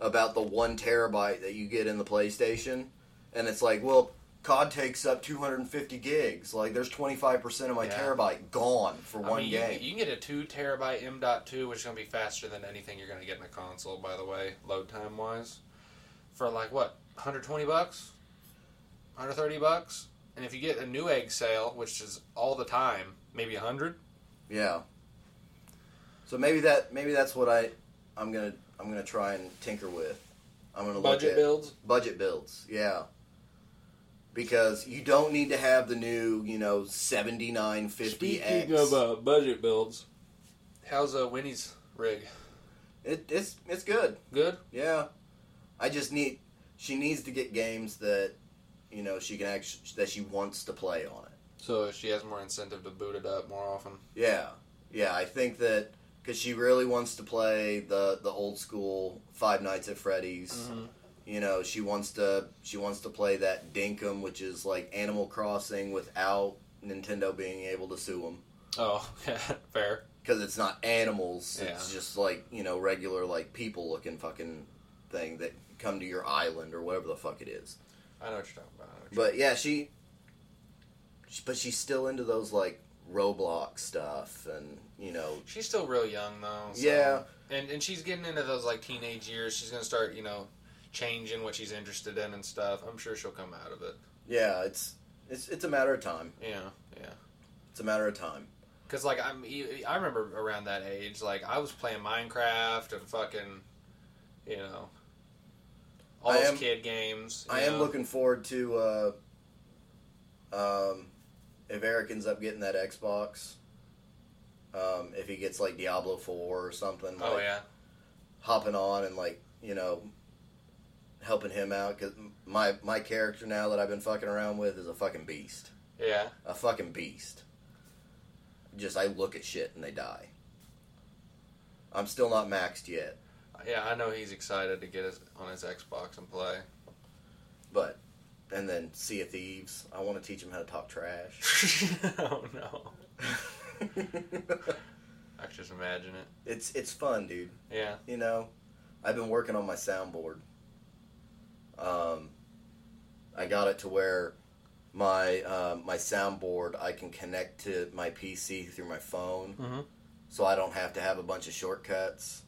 about the 1 terabyte that you get in the PlayStation. And it's like, well, COD takes up 250 gigs. Like, there's 25% of my terabyte gone for game. You can get a 2 terabyte M.2, which is going to be faster than anything you're going to get in a console, by the way, load time-wise. For, like, what, $120? $130, and if you get a Newegg sale, which is all the time, maybe $100. Yeah. So maybe that's what I I'm gonna try and tinker with. I'm gonna budget look at builds. Budget builds, yeah. Because you don't need to have the new, 7950X. Speaking of budget builds, how's Winnie's rig? It's good. Good? Yeah. She needs to get games that, she can that she wants to play on it. So she has more incentive to boot it up more often? Yeah. Yeah, I think that, because she really wants to play the old school Five Nights at Freddy's. Mm-hmm. She wants to play that Dinkum, which is like Animal Crossing without Nintendo being able to sue them. Oh, fair. Because it's not animals. Yeah. It's just like, regular like people looking fucking thing that come to your island or whatever the fuck it is. I know what you're talking about. But yeah, she's still into those like Roblox stuff and she's still real young though. So. Yeah. And she's getting into those like teenage years. She's gonna start, changing what she's interested in and stuff. I'm sure she'll come out of it. Yeah, it's a matter of time. Yeah. It's a matter of time. Because, I remember around that age, I was playing Minecraft and fucking, all those kid games. I am looking forward to, if Eric ends up getting that Xbox, if he gets, Diablo 4 or something. Oh, yeah. Hopping on and, helping him out, because my character now that I've been fucking around with is a fucking beast. Yeah. A fucking beast. Just, I look at shit and they die. I'm still not maxed yet. Yeah, I know he's excited to get on his Xbox and play. But, and then Sea of Thieves. I want to teach him how to talk trash. Oh, no. I can just imagine it. It's fun, dude. Yeah. I've been working on my soundboard. I got it to where my soundboard I can connect to my PC through my phone, mm-hmm. so I don't have to have a bunch of shortcuts.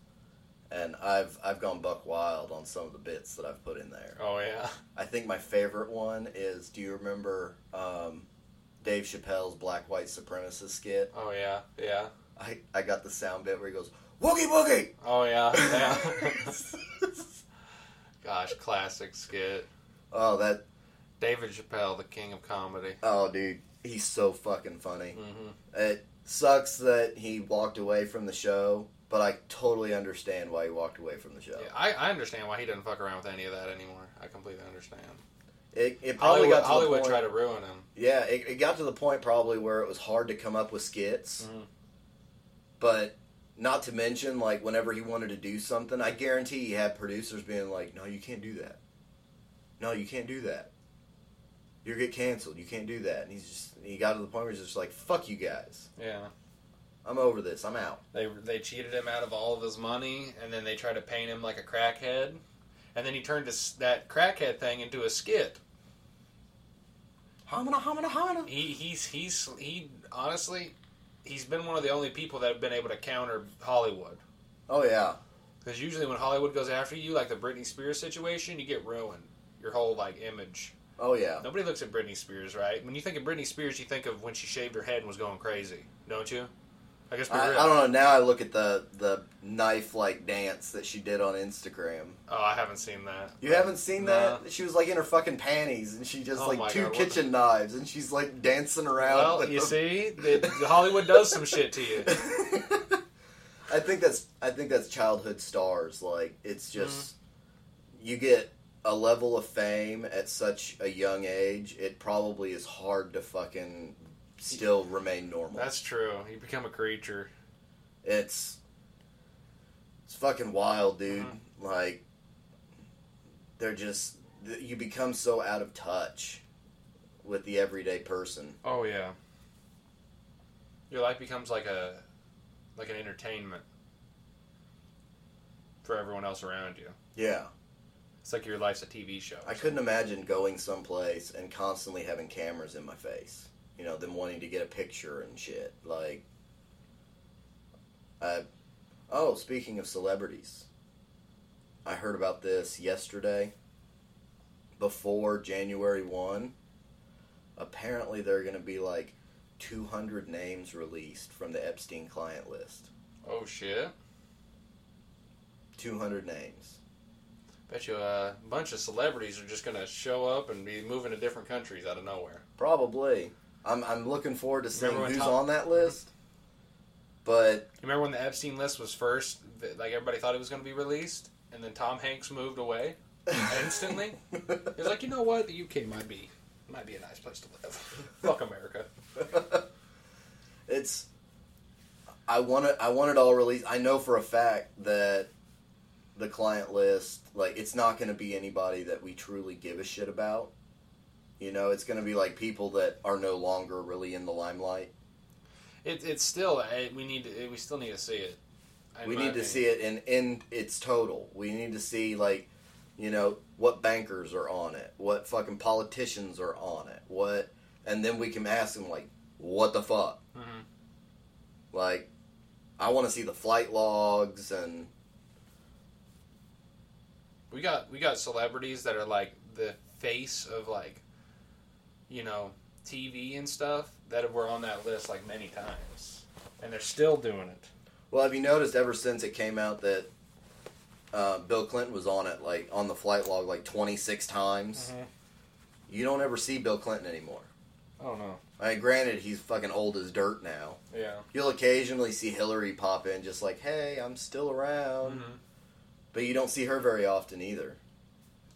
And I've gone buck wild on some of the bits that I've put in there. Oh yeah. I think my favorite one is, do you remember Dave Chappelle's Black White Supremacist skit? Oh yeah. I got the sound bit where he goes "Woogie Woogie." Oh yeah. Gosh, classic skit. Oh, that... David Chappelle, the king of comedy. Oh, dude. He's so fucking funny. Mm-hmm. It sucks that he walked away from the show, but I totally understand why he walked away from the show. Yeah, I understand why he doesn't fuck around with any of that anymore. I completely understand. It probably got to Hollywood the point... tried to ruin him. Yeah, it got to the point probably where it was hard to come up with skits. Mm-hmm. But... Not to mention, whenever he wanted to do something, I guarantee he had producers being like, no, you can't do that. No, you can't do that. You'll get canceled. You can't do that. And he got to the point where he's just like, fuck you guys. Yeah. I'm over this. I'm out. They cheated him out of all of his money, and then they tried to paint him like a crackhead. And then he turned that crackhead thing into a skit. Hamana. He honestly... He's been one of the only people that have been able to counter Hollywood. Oh, yeah. Because usually when Hollywood goes after you, like the Britney Spears situation, you get ruined. Your whole, image. Oh, yeah. Nobody looks at Britney Spears, right? When you think of Britney Spears, you think of when she shaved her head and was going crazy, don't you? I guess we're real. I don't know. Now I look at the knife-like dance that she did on Instagram. Oh, I haven't seen that. You haven't seen that? She was, in her fucking panties, and she just, two kitchen knives, and she's, dancing around. Well, you see? Hollywood does some shit to you. I think that's childhood stars. It's just... Mm-hmm. You get a level of fame at such a young age, it probably is hard to fucking... still remain normal. That's true. You become a creature. It's fucking wild, dude. Mm-hmm. They're just... You become so out of touch with the everyday person. Oh, yeah. Your life becomes like an entertainment for everyone else around you. Yeah. It's like your life's a TV show. I couldn't imagine going someplace and constantly having cameras in my face. Them wanting to get a picture and shit. Speaking of celebrities, I heard about this yesterday. Before January 1, apparently there are going to be 200 names released from the Epstein client list. Oh, shit. 200 names. Bet you a bunch of celebrities are just going to show up and be moving to different countries out of nowhere. Probably. I'm looking forward to seeing who's on that list. But remember when the Epstein list was first, like everybody thought it was going to be released, and then Tom Hanks moved away instantly? He was like, you know what? The UK might be a nice place to live. Fuck America. I want it all released. I know for a fact that the client list, like, it's not going to be anybody that we truly give a shit about. You know, it's going to be like people that are no longer really in the limelight. We still need to see it. We need to see it in its total. We need to see, like, you know, what bankers are on it, what fucking politicians are on it, and then we can ask them, like, what the fuck? Mm-hmm. Like, I want to see the flight logs and... We got celebrities that are, like, the face of, like, you know, TV and stuff that were on that list, like, many times. And they're still doing it. Well, have you noticed ever since it came out that Bill Clinton was on it, like, on the flight log, like, 26 times? Mm-hmm. You don't ever see Bill Clinton anymore. Oh, no. I mean, granted, he's fucking old as dirt now. Yeah. You'll occasionally see Hillary pop in just like, hey, I'm still around. Mm-hmm. But you don't see her very often either.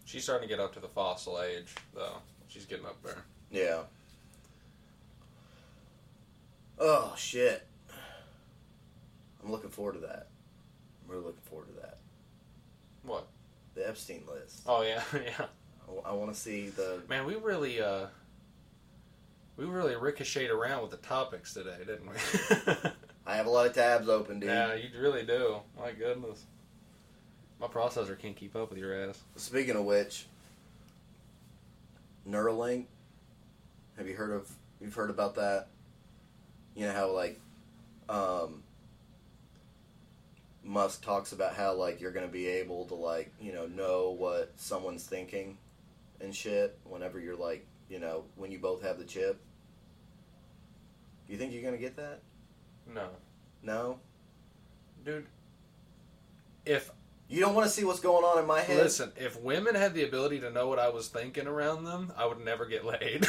She's starting to get up to the fossil age, though. She's getting up there. Yeah. Oh, shit. I'm looking forward to that. I'm really looking forward to that. What? The Epstein list. Oh, yeah, yeah. I want to see the... Man, we really ricocheted around with the topics today, didn't we? I have a lot of tabs open, dude. Yeah, you really do. My goodness. My processor can't keep up with your ass. Speaking of which, Neuralink, have you heard of? You've heard about that? You know how, like, Musk talks about how, like, you're going to be able to, like, you know what someone's thinking and shit whenever you're, like, you know, when you both have the chip. You think you're going to get that? No. No? Dude, if... You don't want to see what's going on in my head? Listen, if women had the ability to know what I was thinking around them, I would never get laid.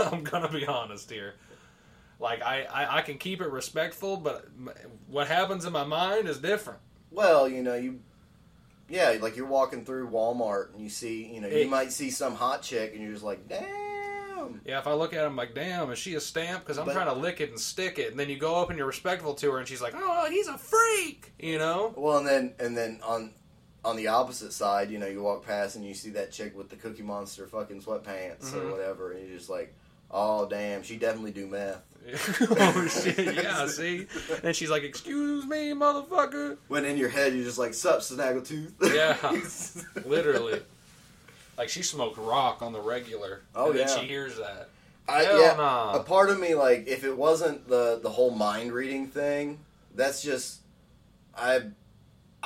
I'm going to be honest here. Like, I can keep it respectful, but what happens in my mind is different. Well, you know, yeah, like you're walking through Walmart and you see, you know, you might see some hot chick and you're just like, damn. Yeah, if I look at him like, damn, is she a stamp? Because I'm trying to lick it and stick it. And then you go up and you're respectful to her and she's like, oh, he's a freak, you know? Well, and then on the opposite side, you know, you walk past and you see that chick with the Cookie Monster fucking sweatpants mm-hmm. or whatever. And you're just like, oh, damn, she definitely do meth. Oh, shit, yeah, see? And she's like, excuse me, motherfucker. When in your head, you're just like, sup, snaggletooth. Yeah, literally. Like, she smoked rock on the regular. Oh, and yeah. Then she hears that. Hell nah. A part of me, like, if it wasn't the whole mind-reading thing, that's just... I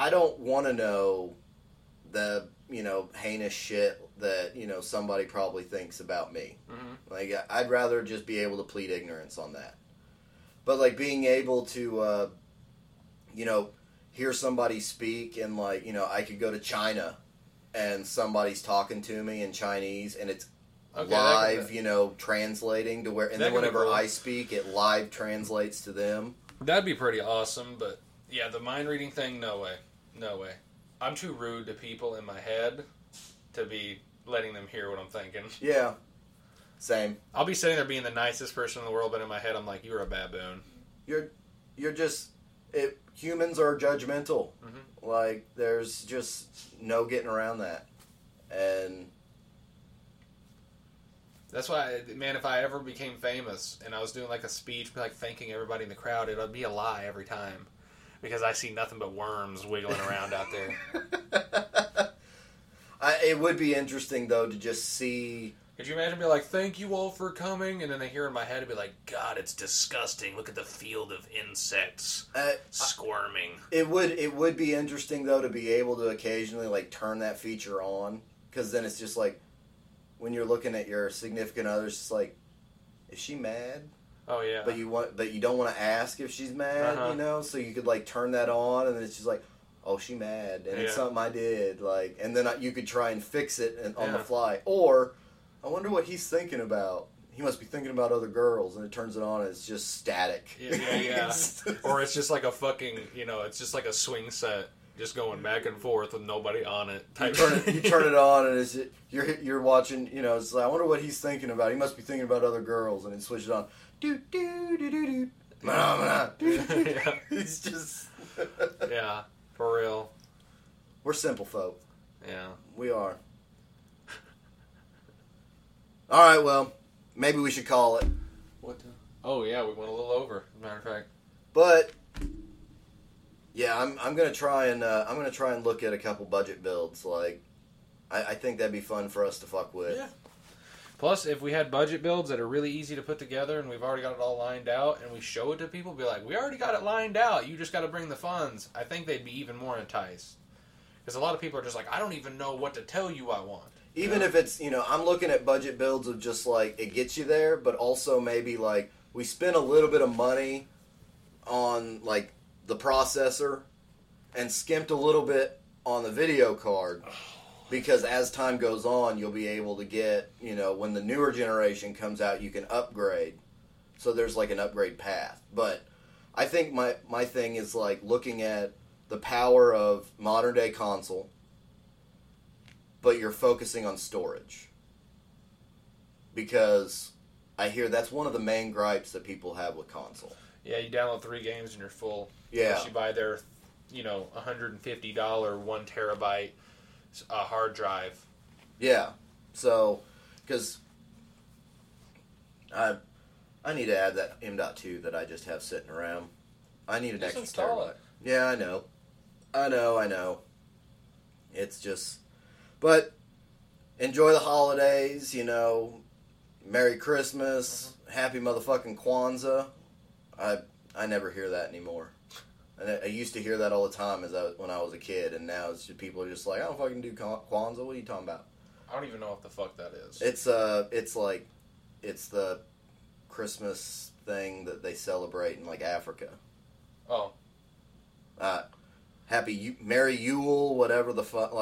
don't want to know the, you know, heinous shit that, you know, somebody probably thinks about me. Mm-hmm. Like, I'd rather just be able to plead ignorance on that. But, like, being able to, you know, hear somebody speak and, like, you know, I could go to China and somebody's talking to me in Chinese and it's live, you know, translating to where... And then whenever I speak, it live translates to them. That'd be pretty awesome, but, yeah, the mind-reading thing, no way. No way. I'm too rude to people in my head to be... letting them hear what I'm thinking. Yeah. Same. I'll be sitting there being the nicest person in the world, but in my head I'm like, you're a baboon. You're just... humans are judgmental. Mm-hmm. Like, there's just no getting around that. And... That's why, man, if I ever became famous and I was doing, like, a speech, like, thanking everybody in the crowd, it would be a lie every time. Because I see nothing but worms wiggling around out there. It would be interesting, though, to just see... Could you imagine being like, thank you all for coming, and then I hear in my head, it'd be like, God, it's disgusting. Look at the field of insects squirming. It would be interesting, though, to be able to occasionally, like, turn that feature on, because then it's just like, when you're looking at your significant other, it's just like, is she mad? Oh, yeah. But you don't want to ask if she's mad, uh-huh. You know? So you could, like, turn that on, and then it's just like, oh, she mad, and it's something I did, like, and then you could try and fix it on the fly. Or, I wonder what he's thinking about. He must be thinking about other girls, and it turns it on, and it's just static. Yeah. Or it's just like a fucking, it's just like a swing set, just going back and forth with nobody on it. You turn it on, and it's, you're watching, it's like, I wonder what he's thinking about. He must be thinking about other girls, and it switches on. Do, do, do, do, do. It's just... yeah, for real. We're simple folk. Yeah. We are. All right, well, maybe we should call it. What? Oh, yeah, we went a little over, as a matter of fact. But, yeah, I'm gonna try and look at a couple budget builds. Like, I think that'd be fun for us to fuck with. Yeah. Plus, if we had budget builds that are really easy to put together and we've already got it all lined out and we show it to people, be like, we already got it lined out. You just got to bring the funds. I think they'd be even more enticed. Because a lot of people are just like, I don't even know what to tell you I want. Even if it's, I'm looking at budget builds of just like, it gets you there, but also maybe like, we spend a little bit of money on like the processor and skimped a little bit on the video card. Because as time goes on, you'll be able to get, when the newer generation comes out, you can upgrade. So there's like an upgrade path. But I think my thing is like looking at the power of modern day console, but you're focusing on storage. Because I hear that's one of the main gripes that people have with console. Yeah, you download 3 games and you're full. Yeah. Unless you buy their, $150 1 terabyte. A hard drive. Yeah. So, because I need to add that M.2 that I just have sitting around. I need an extra terabyte. Yeah, I know. It's just... But, enjoy the holidays, Merry Christmas, Happy motherfucking Kwanzaa. I never hear that anymore. And I used to hear that all the time when I was a kid, and now it's just, people are just like, I don't fucking do Kwanzaa. What are you talking about? I don't even know what the fuck that is. It's the Christmas thing that they celebrate in like Africa. Oh. Merry Yule, whatever the fuck,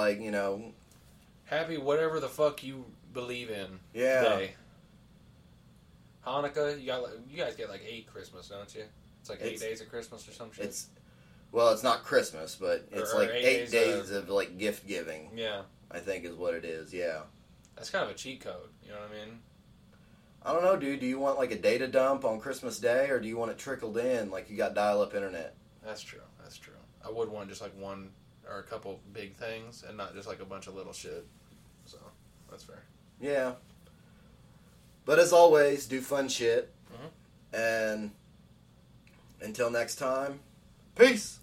Happy whatever the fuck you believe in. Yeah. Day. Hanukkah, you guys get like 8 Christmas, don't you? It's like 8 days of Christmas or some shit. Well, it's not Christmas, but it's like 8 days of like gift giving. Yeah. I think is what it is, yeah. That's kind of a cheat code, you know what I mean? I don't know, dude. Do you want like a data dump on Christmas Day, or do you want it trickled in like you got dial-up internet? That's true. I would want just like one or a couple big things and not just like a bunch of little shit. So, that's fair. Yeah. But as always, do fun shit. Mm-hmm. And... until next time, peace!